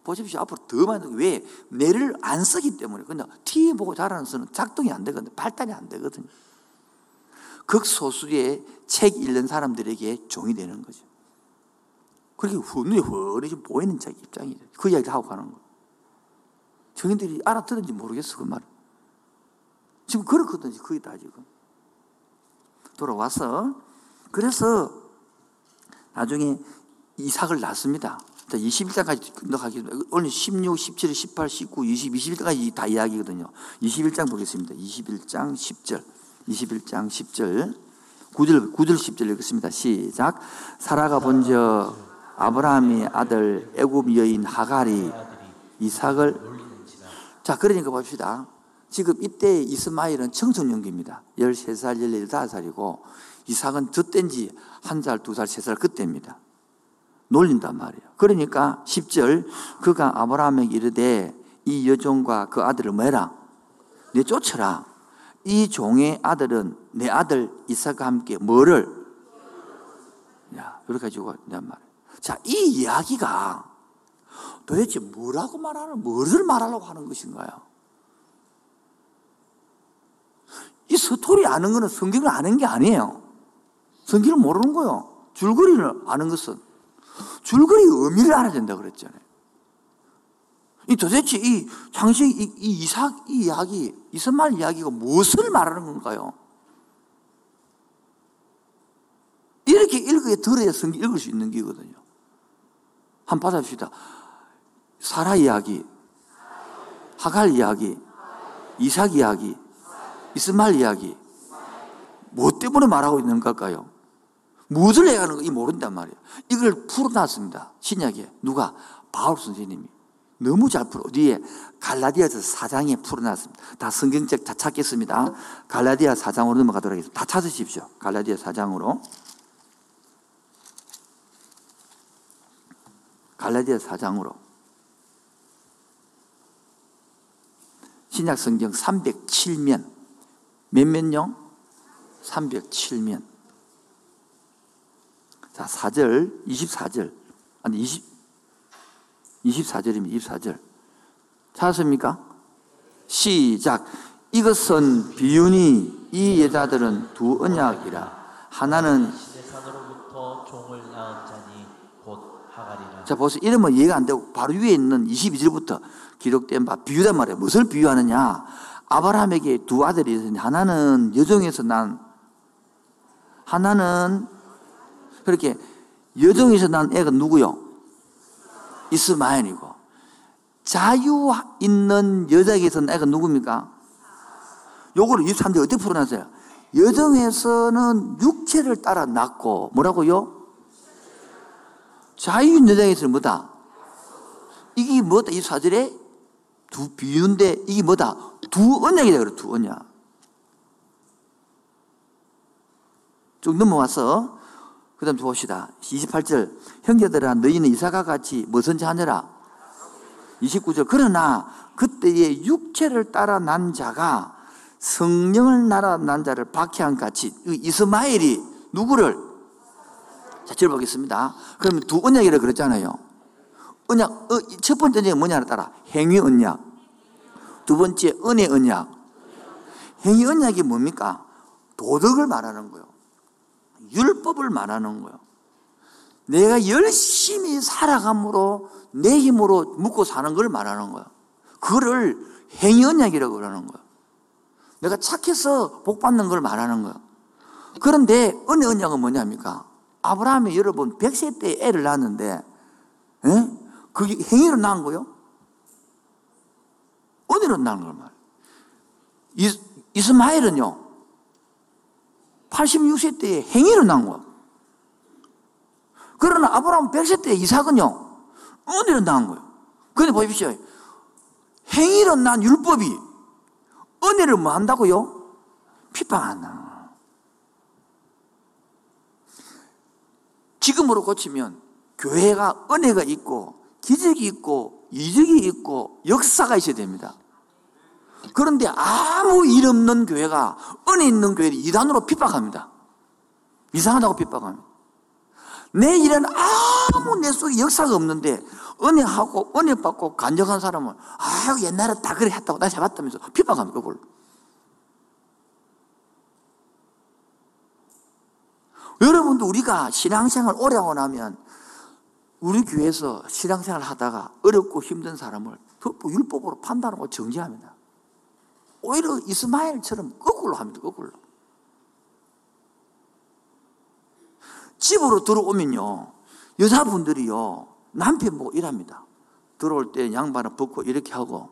보십시오. 앞으로 더 많이 나옵니다. 왜? 뇌를 안 쓰기 때문에. 그냥 티비 보고 자라는 수는 작동이 안 되거든요. 발달이 안 되거든요. 극소수의 책 읽는 사람들에게 종이 되는 거죠. 그렇게 눈에 훤히 보이는 자기 입장이죠. 그 이야기를 하고 가는 거예요. 정인들이 알아듣는지 모르겠어, 그 말을. 지금 그렇거든요. 그게 다 지금. 돌아와서, 그래서 나중에 이삭을 낳습니다. 이십일 장까지 넣어가겠습니다. 오늘 십육, 십칠, 십팔, 십구, 이십, 이십일 장까지 다 이야기거든요. 이십일 장 보겠습니다. 이십일 장 십 절. 이십일 장 십 절 구 절, 구 절 십 절 읽겠습니다. 시작. 사라가 본저 아브라함의 아들 애굽 여인 하갈이 이삭을. 자, 그러니까 봅시다. 지금 이때 이스마일은 청소년기입니다. 열세 살, 열다섯 살이고 이삭은 저땐지 한 살, 두 살, 세 살 그때입니다. 놀린단 말이에요. 그러니까 십 절 그가 아브라함에게 이르되 이 여종과 그 아들을 뭐해라? 내 쫓아라. 이 종의 아들은 내 아들 이삭과 함께 뭐를? 야, 이렇게 가지고 내 말. 자, 이 이야기가 도대체 뭐라고 말하는, 뭐를 말하려고 하는 것인가요? 이 스토리 아는 거는 성경을 아는 게 아니에요. 성경을 모르는 거요. 줄거리를 아는 것은 줄거리 의미를 알아야 된다 그랬잖아요. 이 도대체 이 장식, 이, 이 이삭 이 이야기, 이스마엘 이야기가 무엇을 말하는 건가요? 이렇게 이렇게 읽어야 들어야 성경 읽을 수 있는 기거든요. 한번 받아봅시다. 사라 이야기, 하갈 이야기, 이삭 이야기, 이스마엘 이야기. 뭐 때문에 말하고 있는 걸까요? 무엇을 해야 하는지 모른단 말이에요. 이걸 풀어놨습니다. 신약에. 누가? 바울 선생님이. 너무 잘 풀어. 어디에? 갈라디아서 사 장에 풀어놨습니다. 다 성경책 다 찾겠습니다. 갈라디아 사 장으로 넘어가도록 하겠습니다. 다 찾으십시오. 갈라디아 사 장으로. 갈라디아 사 장으로. 신약 성경 삼백칠 면. 몇 면요? 삼백칠 면. 자, 사 절, 이십사 절. 아니, 이십. 이십사 절입니다. 이십사 절. 찾았습니까? 시작. 이것은 비유니 이 여자들은 두 언약이라. 하나는 시제사로부터 종을 낳은 자니 곧 하갈이라. 자, 벌써 이름은 이해가 안 되고 바로 위에 있는 이십이 절부터 기록된 바 비유단 말이에요. 무엇을 비유하느냐? 아브라함에게 두 아들이 있었는데 하나는 여종에서 난 하나는 그렇게 여종에서 난 애가 누구요? 이스마엘이고, 자유 있는 여자에게서는 애가 누굽니까? 요거를 이십삼 절 어떻게 풀어놨어요? 여정에서는 육체를 따라 낳고, 뭐라고요? 자유 있는 여자에게서는 뭐다? 이게 뭐다? 이십사 절에 두 비유인데, 이게 뭐다? 두 언약이다, 그래, 두 언약. 쭉 넘어와서, 그 다음 봅시다. 이십팔 절. 형제들아 너희는 이삭과 같이 무슨 자녀라. 이십구 절. 그러나 그때의 육체를 따라 난 자가 성령을 따라 난 자를 박해한 같이 이스마엘이 누구를? 자, 들어보겠습니다. 그럼 두 언약이라고 그랬잖아요. 언약, 어, 첫 번째 언약이 뭐냐를 따라 행위 언약. 두 번째 은혜 언약. 행위 언약이 뭡니까? 도덕을 말하는 거예요. 율법을 말하는 거예요. 내가 열심히 살아감으로 내 힘으로 묵고 사는 걸 말하는 거예요. 그거를 행위 언약이라고 그러는 거예요. 내가 착해서 복 받는 걸 말하는 거예요. 그런데 은혜 언약은 뭐냐입니까? 아브라함이 여러분 백 세 때 애를 낳았는데 에? 그게 행위로 낳은 거예요? 은혜로 낳은 걸 말해요. 이스, 이스마엘은요 팔십육 세 때에 행위로 낳은 거야. 그러나 아브라함 백 세 때 이삭은요 은혜로 낳은 거예요. 그런데 보십시오. 행위로 낳은 율법이 은혜를 뭐 한다고요? 핍박한다는 거예요. 지금으로 고치면 교회가 은혜가 있고 기적이 있고 이적이 있고 역사가 있어야 됩니다. 그런데 아무 일 없는 교회가 은혜 있는 교회를 이단으로 핍박합니다. 이상하다고 핍박합니다. 내 일은 아무 내 속에 역사가 없는데 은혜하고 은혜 받고 간증한 사람은 아 옛날에 다 그래 했다고 다시 해봤다면서 핍박합니다. 그걸. 여러분도 우리가 신앙생활 오래 하고 나면 우리 교회에서 신앙생활 하다가 어렵고 힘든 사람을 율법으로 판단하고 정죄합니다. 오히려 이스마엘처럼 거꾸로 합니다. 거꾸로. 집으로 들어오면요 여자분들이요 남편 보고 일합니다. 들어올 때 양반을 벗고 이렇게 하고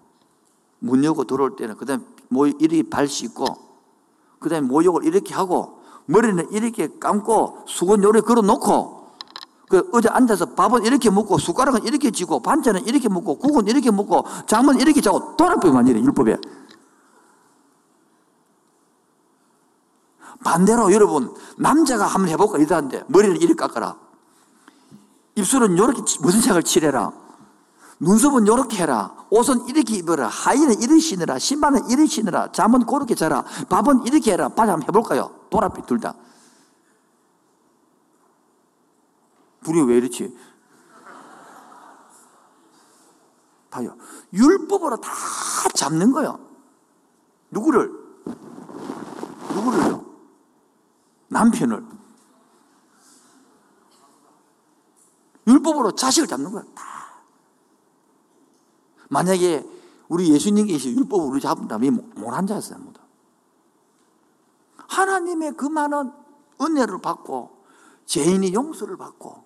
문 열고 들어올 때는 그 다음에 이렇게 발 씻고 그 다음에 모욕을 이렇게 하고 머리는 이렇게 감고 수건 요리 걸어놓고 그 어제 앉아서 밥은 이렇게 먹고 숟가락은 이렇게 쥐고 반찬은 이렇게 먹고 국은 이렇게 먹고 잠은 이렇게 자고 돌아보기만 이래 율법에. 반대로 여러분 남자가 한번 해볼까 이러는데 머리를 이렇게 깎아라. 입술은 이렇게 무슨 색을 칠해라. 눈썹은 이렇게 해라. 옷은 이렇게 입어라. 하의는 이렇게 신으라. 신발은 이렇게 신으라. 잠은 그렇게 자라. 밥은 이렇게 해라. 빨리 한번 해볼까요? 돌아삐 둘 다. 둘이 왜 이렇지? 봐요. 율법으로 다 잡는 거예요. 누구를? 누구를요? 남편을 율법으로 자식을 잡는 거야. 다. 만약에 우리 예수님께서 율법으로 우리 잡는다면 못 앉았어요. 하나님의 그 많은 은혜를 받고 죄인이 용서를 받고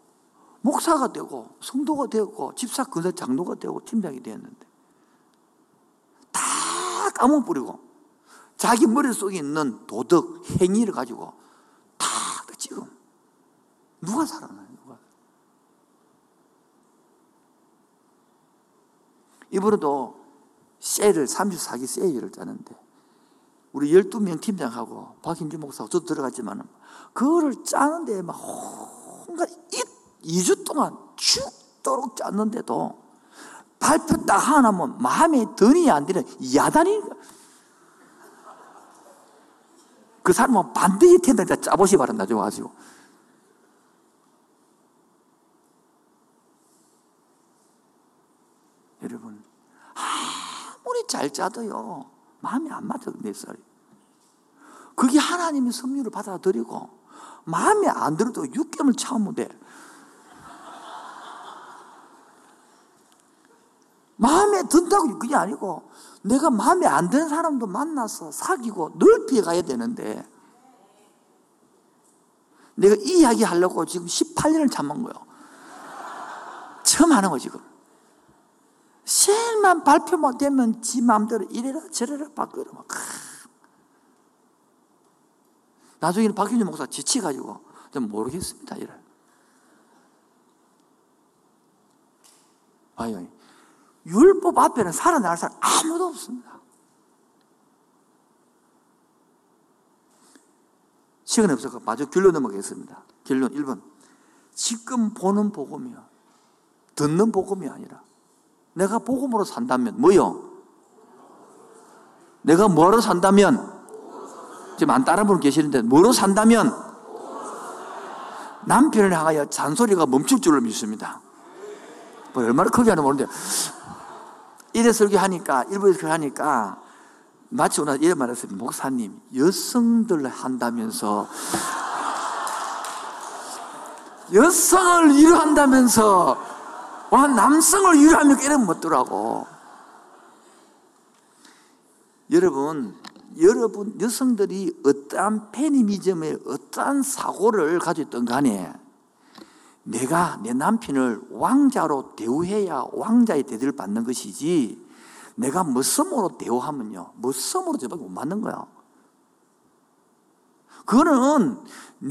목사가 되고 성도가 되고 집사 근사 장로가 되고 팀장이 되었는데 다 까먹어버리고 자기 머릿속에 있는 도덕 행위를 가지고 다 지금 누가 살아나요? 누가? 이번에도 세일을 삼십사 기 세일을 짜는데 우리 열두 명 팀장하고 박인주 목사하고 저도 들어갔지만 그거를 짜는데 막 뭔가 이 주 동안 죽도록 짰는데도 발표 딱 하나 하면 마음에 드니 안 드니 야단이 그 사람은 반드시 텐데 짜보시 바란다 좀 아시고 여러분 아무리 잘 짜도요 마음이 안 맞아요. 내 살이 그게 하나님의 섭리를 받아들이고 마음에 안 들어도 육 개월을 참으면 돼. 마음에 든다고 그게 아니고 내가 마음에 안 드는 사람도 만나서 사귀고 넓히 가야 되는데 내가 이 이야기 하려고 지금 십팔 년을 참은 거예요. 처음 하는 거 지금. 제일만 발표만 되면 지 마음대로 이래라 저래라 바꾸라 막. 나중에는 박윤주 목사 지치가지고 좀 모르겠습니다 이래. 아유, 율법 앞에는 살아날 사람 아무도 없습니다. 시간이 없어서 마저 결론 넘어가겠습니다. 결론 일 번. 지금 보는 복음이요 듣는 복음이 아니라 내가 복음으로 산다면 뭐요? 내가 뭐로 산다면? 지금 안 따라 보는 계시는데 뭐로 산다면? 남편을 향하여 잔소리가 멈출 줄을 믿습니다. 뭐 얼마나 크게 하는지 모르는데 이래 설교하니까 일부에서 그걸 하니까 마치 오늘 이래 말했어요. 목사님 여성들 한다면서 여성을 위로한다면서 와, 남성을 위로하면 이러면 못더라고. 여러분, 여러분, 여성들이 어떠한 페미니즘의 어떠한 사고를 가지고 있던 간에 내가 내 남편을 왕자로 대우해야 왕자의 대접을 받는 것이지 내가 머슴으로 대우하면요. 머슴으로 저밖에 못 맞는 거야. 그거는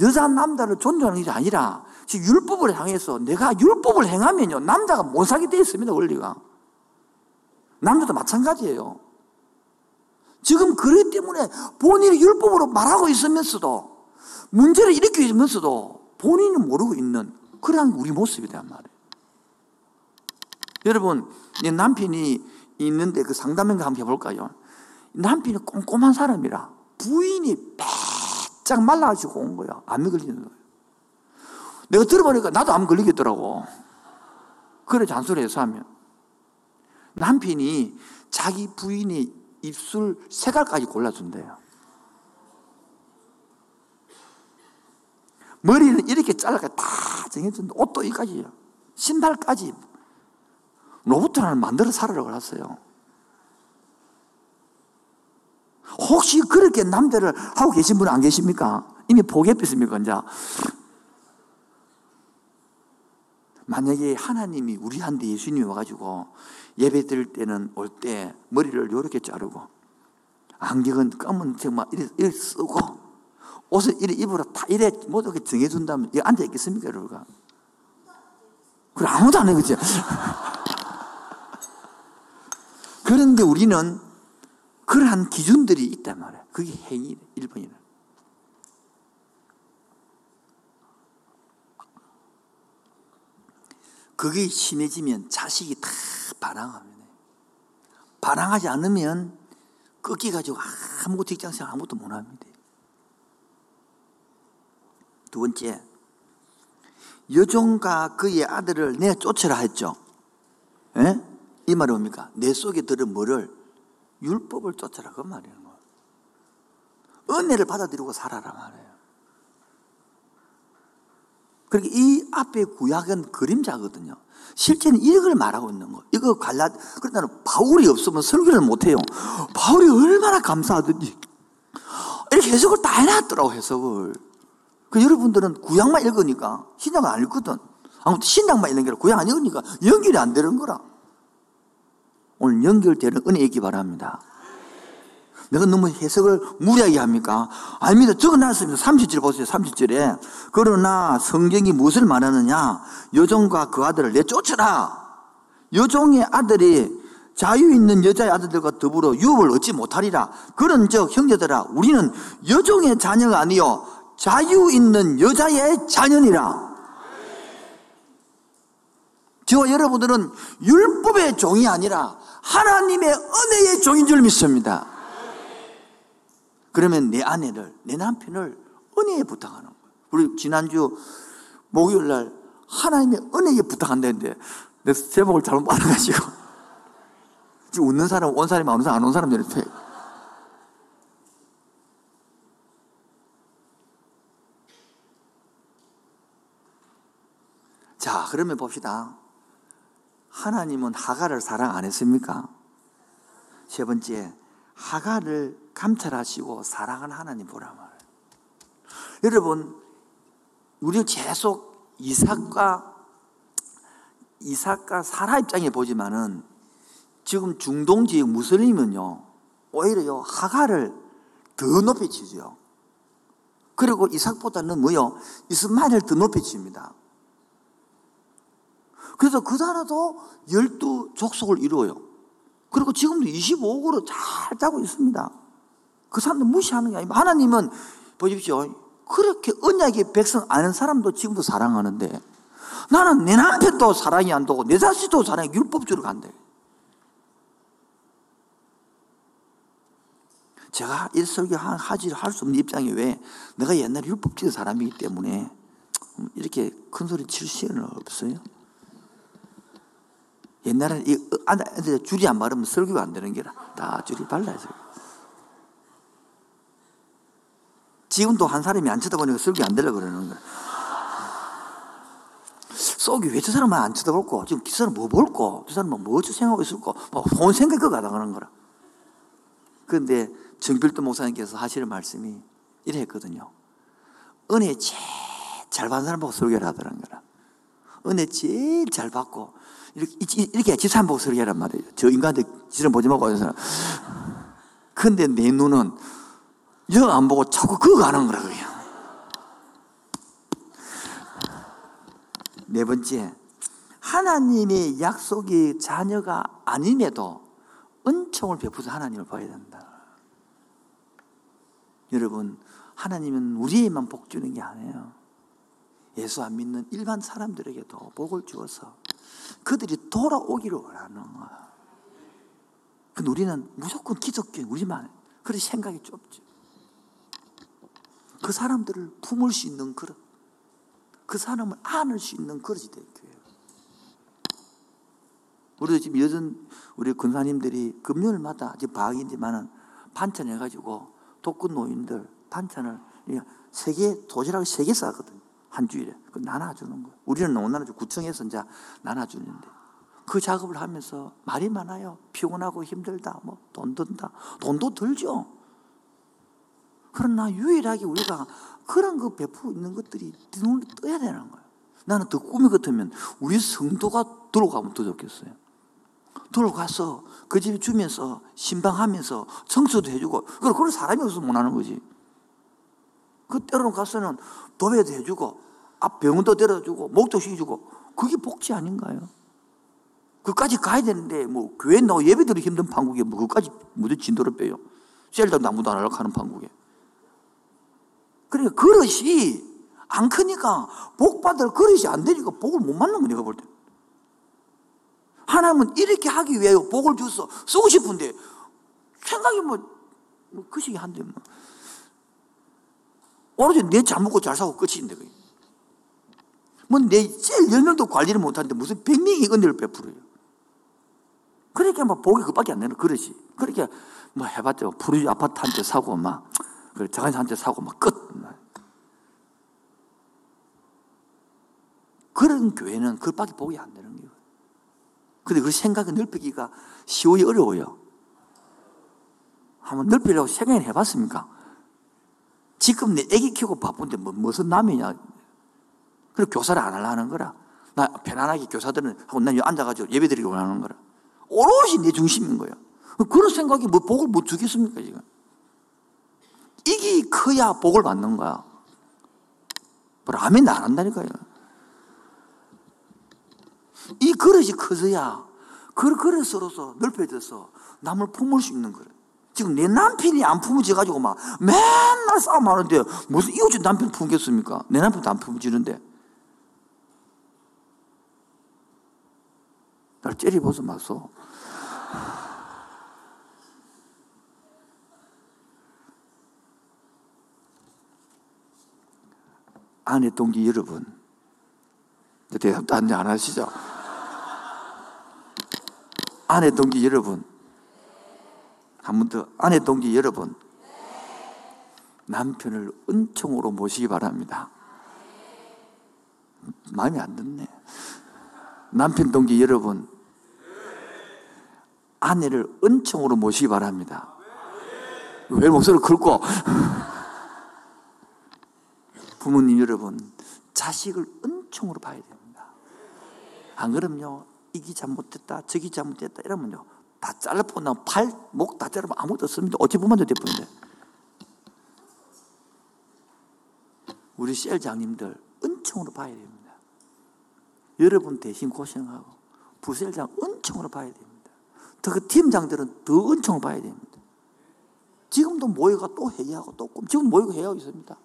여자 남자를 존중하는 게 아니라 율법을 향해서 내가 율법을 행하면요 남자가 못 사게 되어 있습니다. 원리가 남자도 마찬가지예요. 지금 그렇기 때문에 본인이 율법으로 말하고 있으면서도 문제를 일으키고 있으면서도 본인이 모르고 있는 그런 우리 모습이란 말이에요. 여러분 내 남편이 있는데 그 상담인가 한번 해볼까요? 남편이 꼼꼼한 사람이라 부인이 바짝 말라가지고 온 거예요. 암이 걸리는 거예요. 내가 들어보니까 나도 암 걸리겠더라고. 그래 잔소리해서 하면 남편이 자기 부인이 입술 색깔까지 골라준대요. 머리는 이렇게 잘라서 다 정해준다. 옷도 이까지요. 신발까지 로봇 하나 만들어 살으라고 했어요. 혹시 그렇게 남자를 하고 계신 분은 안 계십니까? 이미 포기했습니까? 이제 만약에 하나님이 우리한테 예수님이 와가지고 예배 드릴 때는 올 때 머리를 요렇게 자르고 안경은 검은색 막 이래, 이래 쓰고 옷을 이래 입으라 다 이래 모두 이렇게 정해준다면 이거 앉아있겠습니까 여러분가? 그래 아무도 안 해 그치? 그런데 우리는 그러한 기준들이 있단 말이야. 그게 행위 일본이네. 그게 심해지면 자식이 다 반항합니다. 반항하지 않으면 꺾여가지고 아무것도 직장생활 아무것도 못합니다. 두 번째, 여종과 그의 아들을 내가 쫓으라 했죠. 에? 이 말이 뭡니까? 내 속에 들은 뭐를? 율법을 쫓으라 그 말이에요. 은혜를 받아들이고 살아라 말이에요. 그러니까 이 앞에 구약은 그림자거든요. 실제는 이걸 말하고 있는 거예요. 이거 갈라, 그러니까 바울이 없으면 설교를 못해요. 바울이 얼마나 감사하든지. 이렇게 해석을 다 해놨더라고, 해석을. 그 여러분들은 구약만 읽으니까 신약은 안 읽거든. 아무튼 신약만 읽는 게 아니라 구약 안 읽으니까 연결이 안 되는 거라. 오늘 연결되는 은혜 있기 바랍니다. 내가 너무 해석을 무리하게 합니까? 아닙니다. 적어놨습니다. 삼십 절 보세요. 삼십 절에 그러나 성경이 무엇을 말하느냐, 여종과 그 아들을 내쫓으라. 여종의 아들이 자유 있는 여자의 아들들과 더불어 유업을 얻지 못하리라. 그런즉 형제들아, 우리는 여종의 자녀가 아니요 자유 있는 여자의 자녀니라. 저와 여러분들은 율법의 종이 아니라 하나님의 은혜의 종인 줄 믿습니다. 그러면 내 아내를, 내 남편을 은혜에 부탁하는 거예요. 우리 지난주 목요일날 하나님의 은혜에 부탁한다는데 내 제목을 잘못 말해가지고 지금 웃는 사람, 온 사람이 안 온 사람 이렇게. 자, 그러면 봅시다. 하나님은 하갈을 사랑 안 했습니까? 세 번째, 하갈을 감찰하시고 사랑하는 하나님 보라 말. 여러분, 우리는 계속 이삭과 이삭과 사라 입장에 보지만은 지금 중동 지역 무슬림은요 오히려요 하갈을 더 높이 치죠. 그리고 이삭보다는 뭐요? 이스마엘을 더 높이 칩니다. 그래서 그 나라도 열두 족속을 이루어요. 그리고 지금도 이십오 구로 잘 짜고 있습니다. 그 사람들 무시하는 게 아니고, 하나님은 보십시오. 그렇게 언약의 백성 아는 사람도 지금도 사랑하는데, 나는 내 남편도 사랑이 안 되고 내 자식도 사랑이 율법주로 간대. 제가 일설교하지 할 수 없는 입장이 왜, 내가 옛날에 율법주의 사람이기 때문에 이렇게 큰 소리 칠 시간은 없어요. 옛날에는 이, 줄이 안 바르면 설교가 안 되는 게라. 다 줄이 발라야죠. 지금도 한 사람이 안 쳐다보니까 설교 안 되려고 그러는 거야. 속이 왜 저 사람만 안 쳐다볼까? 지금 그 사람 뭐 볼까? 저 사람은 뭐 어째 생각하고 있을까? 뭐 혼 생각이 가다 그러는 거라. 그런데 정필도 목사님께서 하시는 말씀이 이래 했거든요. 은혜 제일 잘 받은 사람 보고 설교를 하더라는 거라. 은혜 제일 잘 받고 이렇게, 이렇게 집사람 보고 설교하란 말이에요. 저 인간한테 지를 보지 말고 하는 사람. 근데 내 눈은 영 안 보고 자꾸 그거 가는 거라 그래요. 네 번째, 하나님의 약속이 자녀가 아님에도 은총을 베푸서 하나님을 봐야 된다. 여러분, 하나님은 우리에만 복 주는 게 아니에요. 예수 안 믿는 일반 사람들에게도 복을 주어서 그들이 돌아오기를 원하는 거야. 근데 우리는 무조건 기독교 우리만 그런 생각이 좁죠. 그 사람들을 품을 수 있는 그릇, 그 사람을 안을 수 있는 그릇이 된 교회예요. 우리도 지금 여전 우리 권사님들이 금요일마다 지금 방학이지만 반찬해가지고 독거 노인들 반찬을 세 개, 도시락을 세 개 싸거든요. 한 주일에. 그 나눠주는 거예요. 우리는 너무 나눠주고 구청에서 이제 나눠주는데 그 작업을 하면서 말이 많아요. 피곤하고 힘들다, 뭐 돈 든다, 돈도 들죠. 그러나 유일하게 우리가 그런 거 베푸고 있는 것들이 눈을 떠야 되는 거예요. 나는 더 꿈이 같으면 우리 성도가 들어가면 더 좋겠어요. 들어가서 그 집에 주면서 신방하면서 청소도 해주고, 그걸, 그걸 사람이 없어서 못하는 거지. 그 때로는 가서는 도배도 해주고, 앞 병원도 데려주고, 목도 쉬어주고, 그게 복지 아닌가요? 그까지 가야 되는데, 뭐, 교회 나와 예배들이 힘든 판국에 뭐, 그까지 무슨 진도를 빼요. 셀도 아무도 안 하려고 하는 판국에. 그러니까 그릇이 안 크니까 복받을 그릇이 안 되니까 복을 못 맞는 거야, 내가 볼 때. 하나님은 이렇게 하기 위해 복을 주서 쓰고 싶은데 생각이 뭐 그 시기 한데 뭐 오로지 내 잘 먹고 잘 사고 끝인데 그게. 뭐 내 제일 열명도 관리를 못하는데 무슨 백명이 은혜를 베풀어요. 그러니까 막 복이 그밖에 안 되는 그릇이. 그러니까 뭐 해봤자 뭐 부르지 아파트 한 채 사고 막 그 작은 한 채 사고 막 끝. 그런 교회는 그밖에 복이 안 되는 거예요. 그런데 그 생각을 넓히기가 쉬워요, 어려워요? 한번 넓히려고 생각을 해봤습니까? 지금 내 애기 키우고 바쁜데 뭐, 무슨 남이냐. 그리고 교사를 안 하려는 거라. 나 편안하게 교사들은 하고 난 여기 앉아가지고 예배 드리기 원하는 거라. 오롯이 내 중심인 거야. 그런 생각이 뭐 복을 못 주겠습니까, 지금? 이게 커야 복을 받는 거야. 뭐라 아멘도 안 한다니까요. 이 그릇이 커서야 그 그릇으로서 넓혀져서 남을 품을 수 있는 거예요. 지금 내 남편이 안 품어져가지고 막 맨날 싸움하는데 무슨 이웃집 남편 품겠습니까? 내 남편도 안 품어지는데. 날 째려보소 마소. 아내 동기 여러분, 대답도 안 하시죠? 아내 동기 여러분, 한 번 더. 아내 동기 여러분, 남편을 은총으로 모시기 바랍니다. 마음이 안 듣네. 남편 동기 여러분, 아내를 은총으로 모시기 바랍니다. 왜 목소리를 긁고? 부모님 여러분, 자식을 은총으로 봐야 됩니다. 안 그럼요, 이기 잘못됐다, 저기 잘못됐다 이러면요 다 잘라보면 팔, 목 다 자르면 아무것도 없습니다. 어찌 보면 되뿐인데. 우리 셀장님들 은총으로 봐야 됩니다. 여러분 대신 고생하고 부셀장 은총으로 봐야 됩니다. 더 그 팀장들은 더 은총으로 봐야 됩니다. 지금도 모여가 또 회의하고 또 꿈, 지금 모여가 회의하고 있습니다.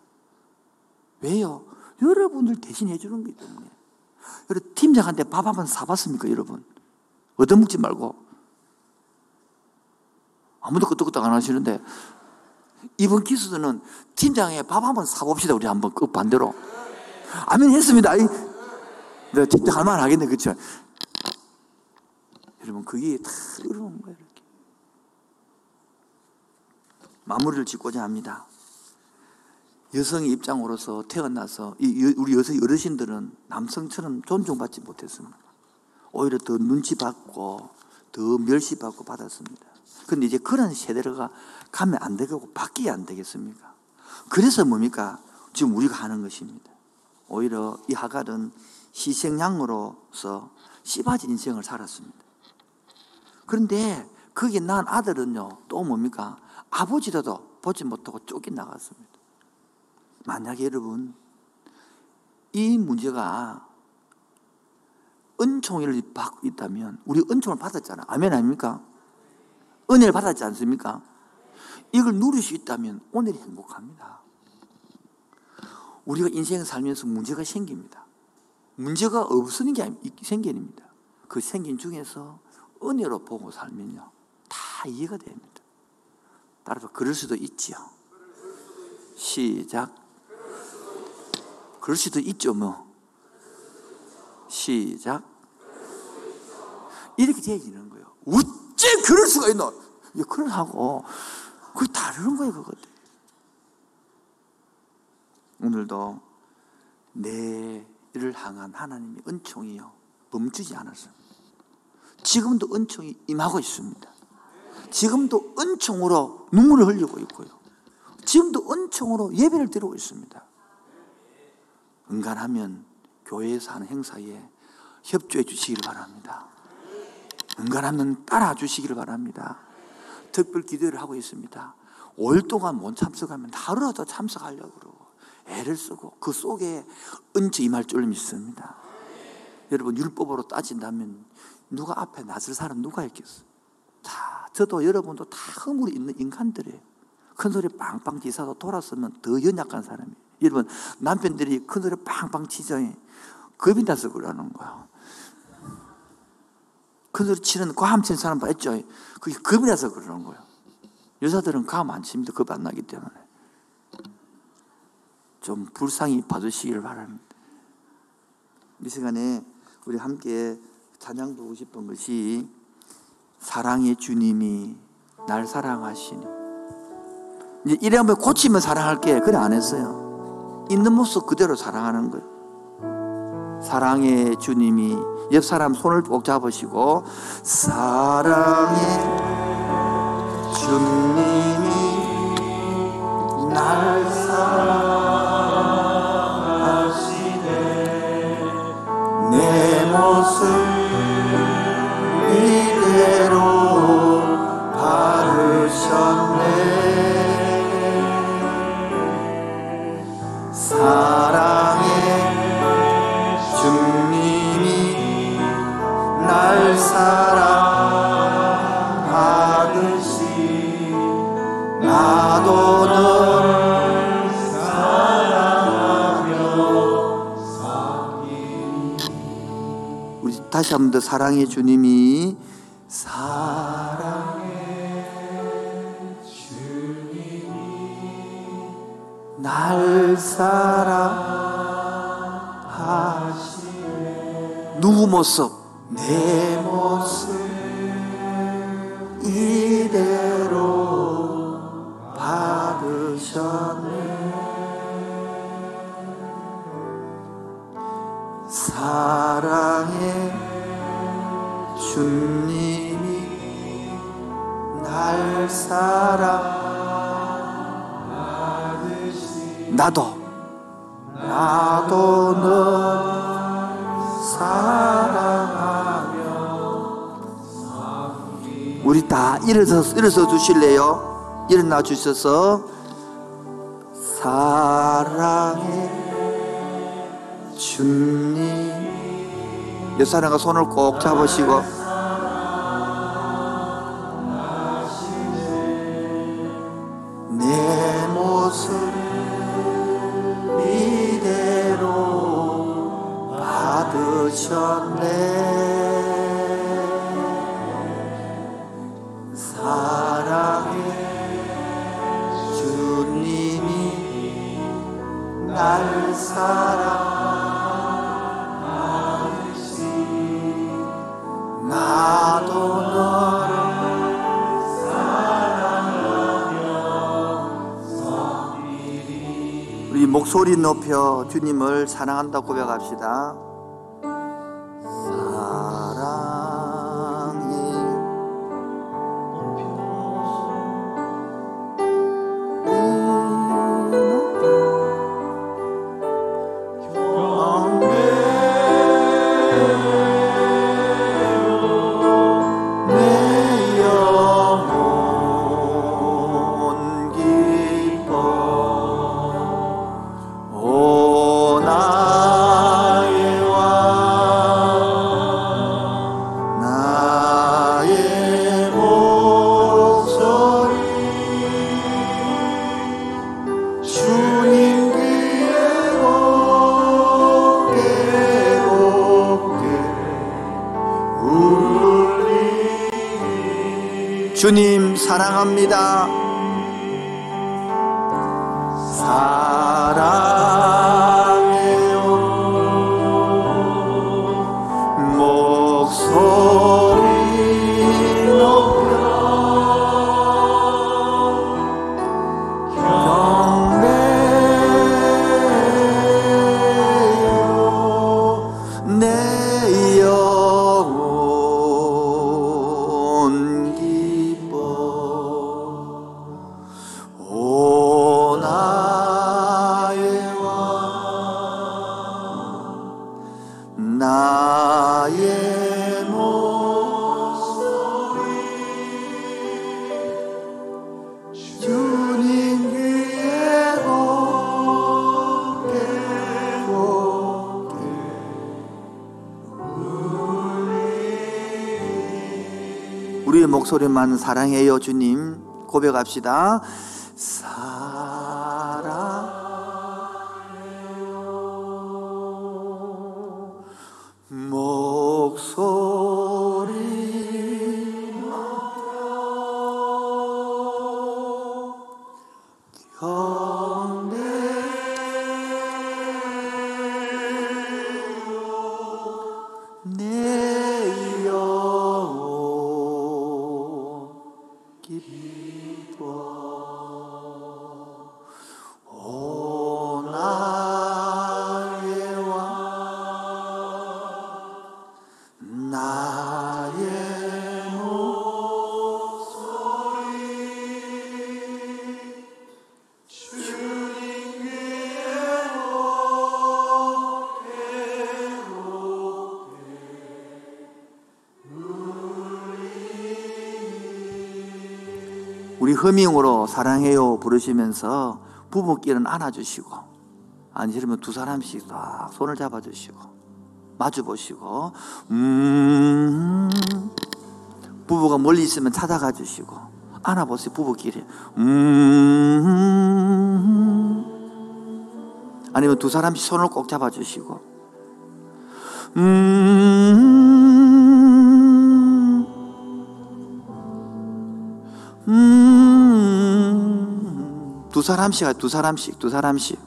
왜요? 여러분들 대신 해주는 거기 때문에. 여러분, 팀장한테 밥 한번 사봤습니까, 여러분? 얻어먹지 말고. 아무도 끄떡끄떡 안 하시는데. 이번 기수는 팀장에 밥 한번 사봅시다, 우리 한번 그 반대로. 아멘 했습니다. 네, 진짜 할만 하겠네, 그쵸? 여러분, 그게 다 이런 거예요, 이렇게. 마무리를 짓고자 합니다. 여성의 입장으로서 태어나서 이, 우리 여성 어르신들은 남성처럼 존중받지 못했습니다. 오히려 더 눈치받고 더 멸시받고 받았습니다. 그런데 이제 그런 세대가 가면 안 되고 바뀌어야 안 되겠습니까? 그래서 뭡니까? 지금 우리가 하는 것입니다. 오히려 이 하갈은 희생양으로서 씹어진 인생을 살았습니다. 그런데 거기에 낳은 아들은요 또 뭡니까? 아버지라도 보지 못하고 쫓겨나갔습니다. 만약에 여러분 이 문제가 은총을 받고 있다면, 우리 은총을 받았잖아. 아멘 아닙니까? 은혜를 받았지 않습니까? 이걸 누릴 수 있다면 오늘이 행복합니다. 우리가 인생을 살면서 문제가 생깁니다. 문제가 없는 게 생깁니다. 그 생긴 중에서 은혜로 보고 살면요 다 이해가 됩니다. 따라서 그럴 수도 있지요. 시작. 그럴 수도 있죠, 뭐. 시작. 이렇게 되어지는 거예요. 어째 그럴 수가 있노? 그걸 하고, 그게 다른 거예요, 그것들. 오늘도 내를 향한 하나님의 은총이요, 멈추지 않았습니다. 지금도 은총이 임하고 있습니다. 지금도 은총으로 눈물을 흘리고 있고요. 지금도 은총으로 예배를 드리고 있습니다. 응간하면 교회에서 하는 행사에 협조해 주시길 바랍니다. 응간하면 따라 주시길 바랍니다. 특별 기도를 하고 있습니다. 오 일 동안 못 참석하면 하루라도 참석하려고 그러고 애를 쓰고 그 속에 은총 임할 줄 믿습니다. 여러분, 율법으로 따진다면 누가 앞에 낯을 사람 누가 있겠어요? 다, 저도 여러분도 다 허물이 있는 인간들이에요. 큰소리 빵빵 치사도 돌았으면 더 연약한 사람이. 여러분, 남편들이 큰소리 빵빵 치자 겁이 나서 그러는 거야. 큰소리 치는 과함 치는 사람 봤죠? 그게 겁이 나서 그러는 거야. 여자들은 과함 안 칩니다. 겁 안 나기 때문에. 좀 불쌍히 봐주시길 바랍니다. 이 시간에 우리 함께 찬양 보고 싶은 것이, 사랑의 주님이 날 사랑하시니. 이제 이래면 고치면 사랑할게. 그래 안 했어요. 있는 모습 그대로 사랑하는 거예요. 사랑의 주님이 옆 사람 손을 꼭 잡으시고, 사랑의 주님이 날 사랑하시니 다시 한 번 더 사랑의 주님이 사랑의 주님이 날 사랑하시네. 누구 모습? 내 모습 이대로 박으셨네. 사랑의 주님이 날 사랑하듯이 나도 나도 널 사랑하며 우리 다 일어서, 일어서 주실래요? 일어나 주셔서 사랑의 주님, 옆 사람과 손을 꼭 잡으시고 내 모습 이대로 받으셨네. 사랑의 주님이 날 사랑 나도 너를 사랑하며 섬기리. 우리 목소리 높여 주님을 사랑한다고 고백합시다. 주님 사랑합니다. 사랑해요. 목소리 높여 경배요 내 영혼 나의 목소리 주님 귀에 곱게 곱게 울리니 우리의 목소리만 사랑해요 주님 고백합시다. 사랑 목소리 높여 경배요 내 영혼 기뻐 오 나의 왕 나의 목소리 주님 귀에 높게 높게 울리니 우리 허밍으로 사랑해요 부르시면서 부부끼리는 안아주시고 안으시면 두 사람씩 딱 손을 잡아주시고 마주보시고 음 부부가 멀리 있으면 찾아가 주시고 안아보세요. 부부끼리 음 아니면 두 사람씩 손을 꼭 잡아주시고 음 음, 두 사람씩, 두 사람씩, 두 사람씩.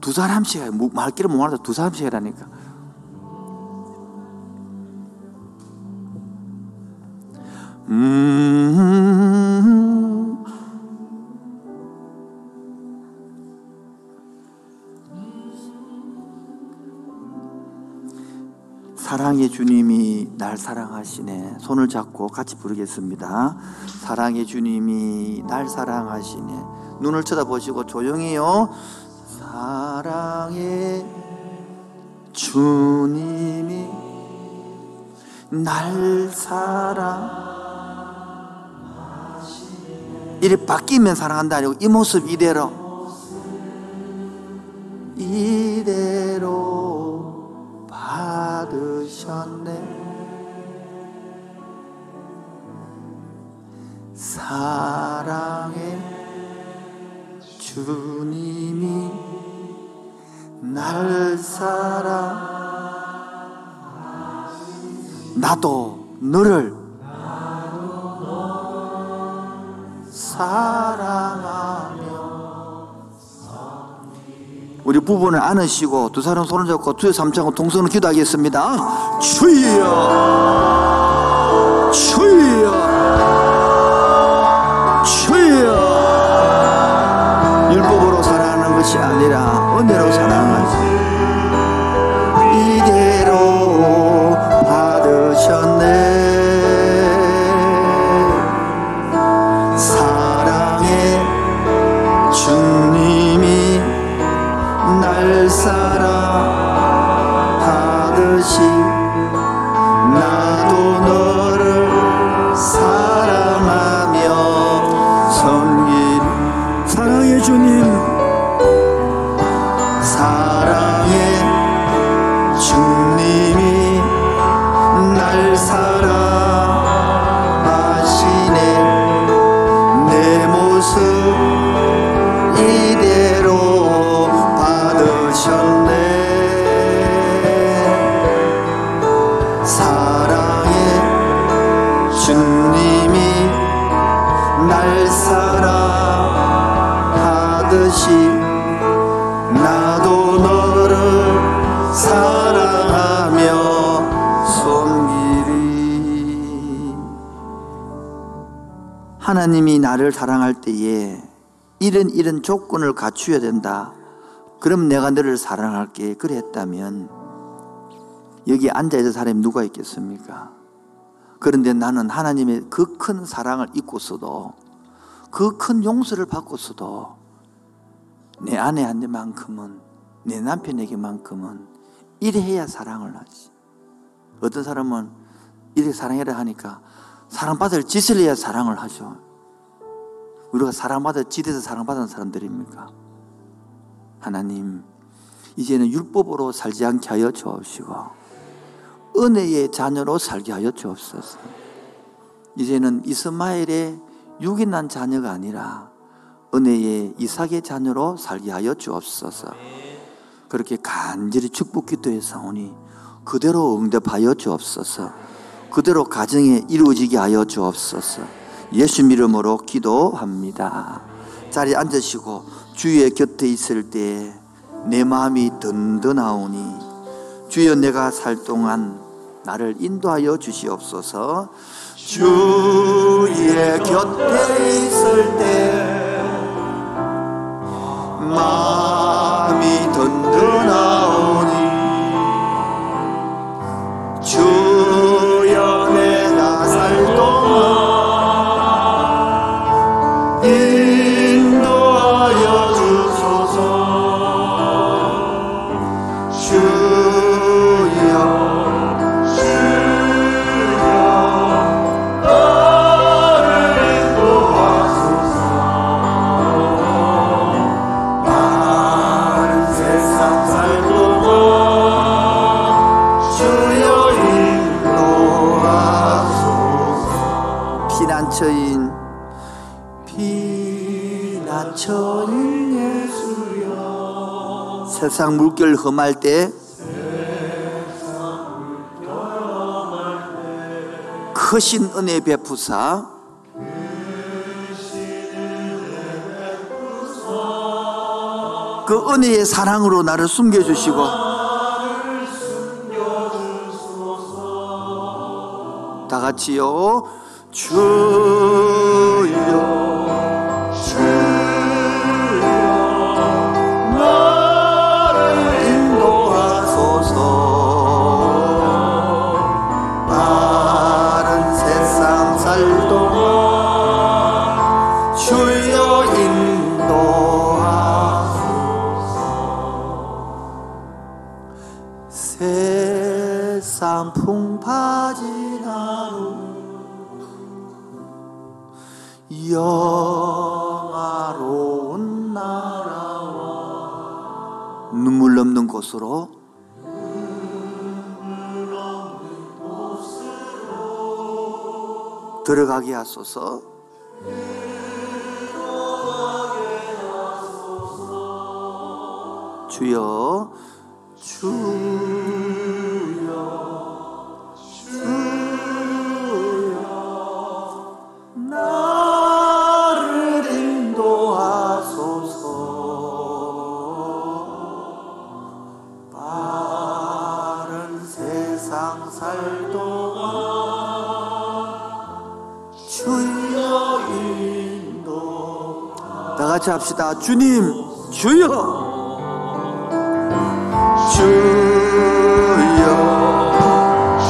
두 사람씩, 말귀를 못 알아서 두 사람씩 하라니까. 음, 사랑의 주님이 날 사랑하시네. 손을 잡고 같이 부르겠습니다. 사랑의 주님이 날 사랑하시네. 눈을 쳐다보시고 조용히요. 사랑의 주님이 날 사랑하시네. 이래 바뀌면 사랑한다 아니고 이 모습 이대로 이대로 받으셨네. 사랑의 주님이 날 사랑하시네. 나도 너를 사랑하며 우리 부부는 안으시고 두 사람 손을 잡고 주여 삼창고 동성으로 기도하겠습니다. 주여 주여 주여 율법으로 사랑하는 것이 아니라 은혜로 사랑하는 이대로 받으셨네. 사랑의 주님이 날 사랑하듯이 나도 너를 사랑하며 섬긴 사랑의 주님. 하나님이 나를 사랑할 때에 이런 이런 조건을 갖추어야 된다. 그럼 내가 너를 사랑할게. 그랬다면 여기 앉아있는 사람이 누가 있겠습니까? 그런데 나는 하나님의 그 큰 사랑을 잊고서도 그 큰 용서를 받고서도 내 아내한테만큼은 내 남편에게만큼은 이래 해야 사랑을 하지. 어떤 사람은 이래 사랑해라 하니까 사랑받을 짓을 해야 사랑을 하죠. 우리가 사랑받을 짓에서 사랑받은 사람들입니까? 하나님, 이제는 율법으로 살지 않게 하여 주옵시고 은혜의 자녀로 살게 하여 주옵소서. 이제는 이스마엘의 유기난 자녀가 아니라 은혜의 이삭의 자녀로 살게 하여 주옵소서. 그렇게 간절히 축복기도해서 오니 그대로 응답하여 주옵소서. 그대로 가정에 이루어지게 하여 주옵소서. 예수 이름으로 기도합니다. 자리에 앉으시고 주의 곁에 있을 때에 내 마음이 든든하오니 주여 내가 살 동안 나를 인도하여 주시옵소서. 주의 곁에 있을 때 마음이 든든하오니 주 세상 물결 험할 때 크신 은혜 베푸사 그 은혜의 사랑으로 나를 숨겨주시고 다 같이요. 주여 주여 나를 인도하소서. 바른 세상 살도록 주여 인도하소서. 세상 풍파진 하루 영화로운 나라와 눈물 없는 곳으로, 눈물 없는 곳으로 들어가게 하소서. 들어가게 하소서. 주여 주여 주여 나 같이 합시다. 주님 주여 주여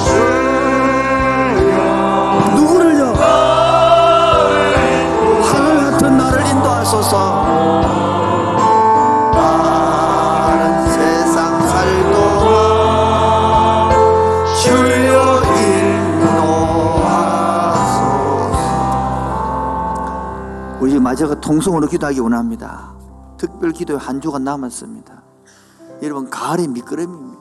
주여 누구를요? 하늘 같은 나를 인도하소서. 바른 세상 살도록 주여 인도하소서. 우리 마저가 통성으로 기도하기 원합니다. 특별 기도에 한 주가 남았습니다. 여러분, 가을의 미끄럼입니다.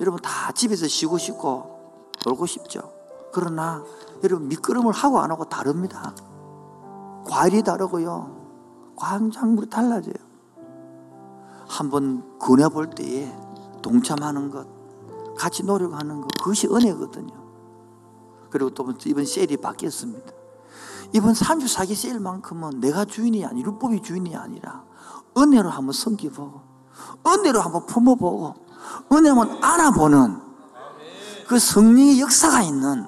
여러분 다 집에서 쉬고 싶고 놀고 싶죠. 그러나 여러분 미끄럼을 하고 안 하고 다릅니다. 과일이 다르고요, 광작물이 달라져요. 한번 권해볼 때에 동참하는 것, 같이 노력하는 것, 그것이 은혜거든요. 그리고 또 이번 셀이 바뀌었습니다. 이번 삼십사 개 세일만큼은 내가 주인이 아니, 율법이 주인이 아니라 은혜로 한번 섬기보고, 은혜로 한번 품어보고, 은혜로 한번 알아보는 그 성령의 역사가 있는,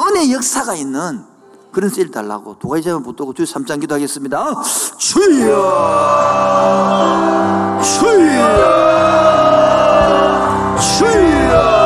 은혜의 역사가 있는 그런 세일 달라고 두 가지 점을 붙들고 주여 삼 장 기도하겠습니다. 주여 주여 주여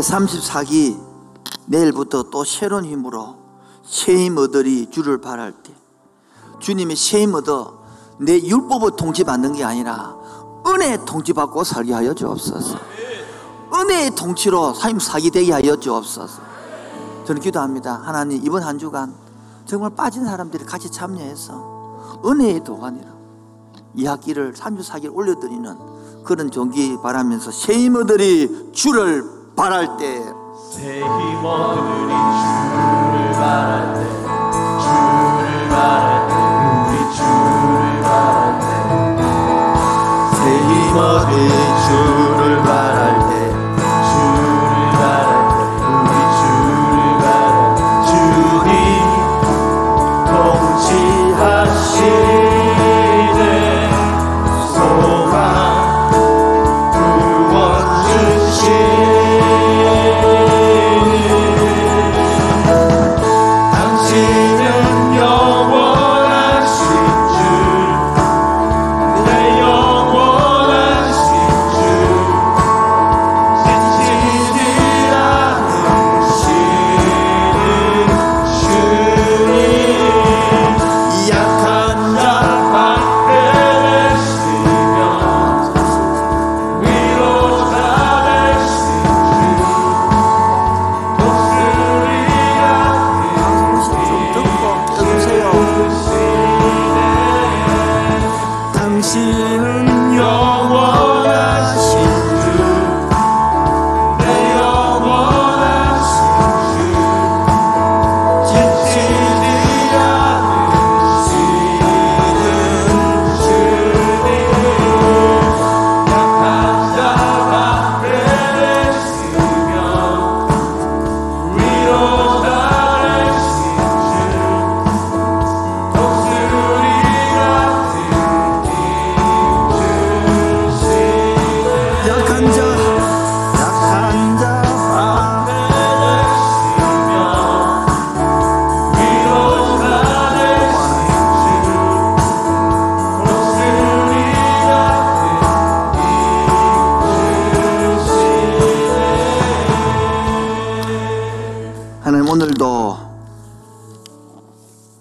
삼십사 기 내일부터 또 새로운 힘으로 세임 얻으리 주를 바랄 때 주님의 세임 얻어 내 율법을 통치받는 게 아니라 은혜의 통치받고 살게 하여 주옵소서. 은혜의 통치로 삼십사 기 되게 하여 주옵소서. 저는 기도합니다. 하나님, 이번 한 주간 정말 빠진 사람들이 같이 참여해서 은혜의 도가니로 이 학기를 삼십사 기를 올려드리는 그런 종기 바라면서 세임 얻으리 주를 바랄 때 새 힘 얻으리 주를 바랄 때 주를 바랄 때 우리 주를 바랄 때 새 힘 얻으리 주를 바랄 때 주를 바랄 때 우리 주를 바랄 때 주님 통치하시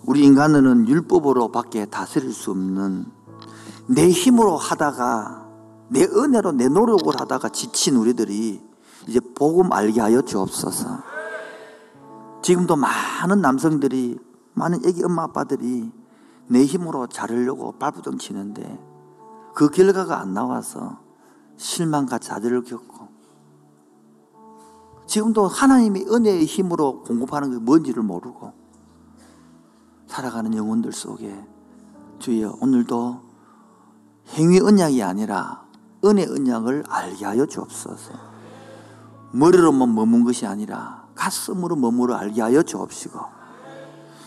우리 인간은 율법으로밖에 다스릴 수 없는, 내 힘으로 하다가 내 은혜로 내 노력을 하다가 지친 우리들이 이제 복음 알게 하여 주옵소서. 지금도 많은 남성들이, 많은 애기 엄마 아빠들이 내 힘으로 자르려고 발부둥 치는데 그 결과가 안 나와서 실망과 좌절을 겪고, 지금도 하나님의 은혜의 힘으로 공급하는 게 뭔지를 모르고 살아가는 영혼들 속에 주여 오늘도 행위 언약이 아니라 은혜 언약을 알게 하여 주옵소서. 머리로만 머문 것이 아니라 가슴으로 머물어 알게 하여 주옵시고,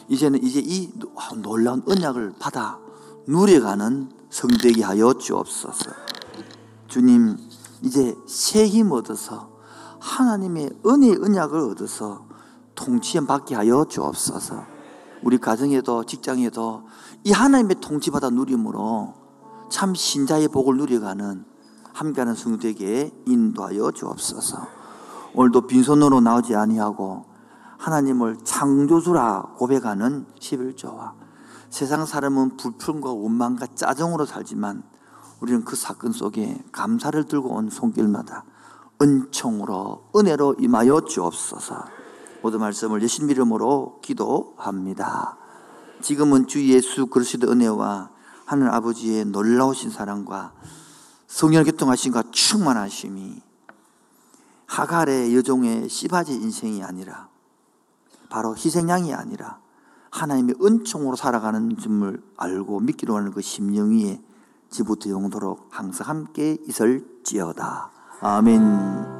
이제는 이제 이 놀라운 언약을 받아 누려가는 성되게 하여 주옵소서. 주님, 이제 새 힘 얻어서 하나님의 은혜의 언약을 얻어서 통치에 받게 하여 주옵소서. 우리 가정에도 직장에도 이 하나님의 통치받아 누림으로 참 신자의 복을 누려가는 함께하는 성도에게 인도하여 주옵소서. 오늘도 빈손으로 나오지 아니하고 하나님을 창조주라 고백하는 십일조와, 세상 사람은 불평과 원망과 짜증으로 살지만 우리는 그 사건 속에 감사를 들고 온 손길마다 은총으로 은혜로 임하여 주옵소서. 모든 말씀을 예수님 이름으로 기도합니다. 지금은 주 예수 그리스도의 은혜와 하늘 아버지의 놀라우신 사랑과 성령 교통하심과 충만하심이 하갈의 여종의 씨바지 인생이 아니라, 바로 희생양이 아니라 하나님의 은총으로 살아가는 점을 알고 믿기로 하는 그 심령위에 지부터 영원토록 항상 함께 있을지어다. 아멘.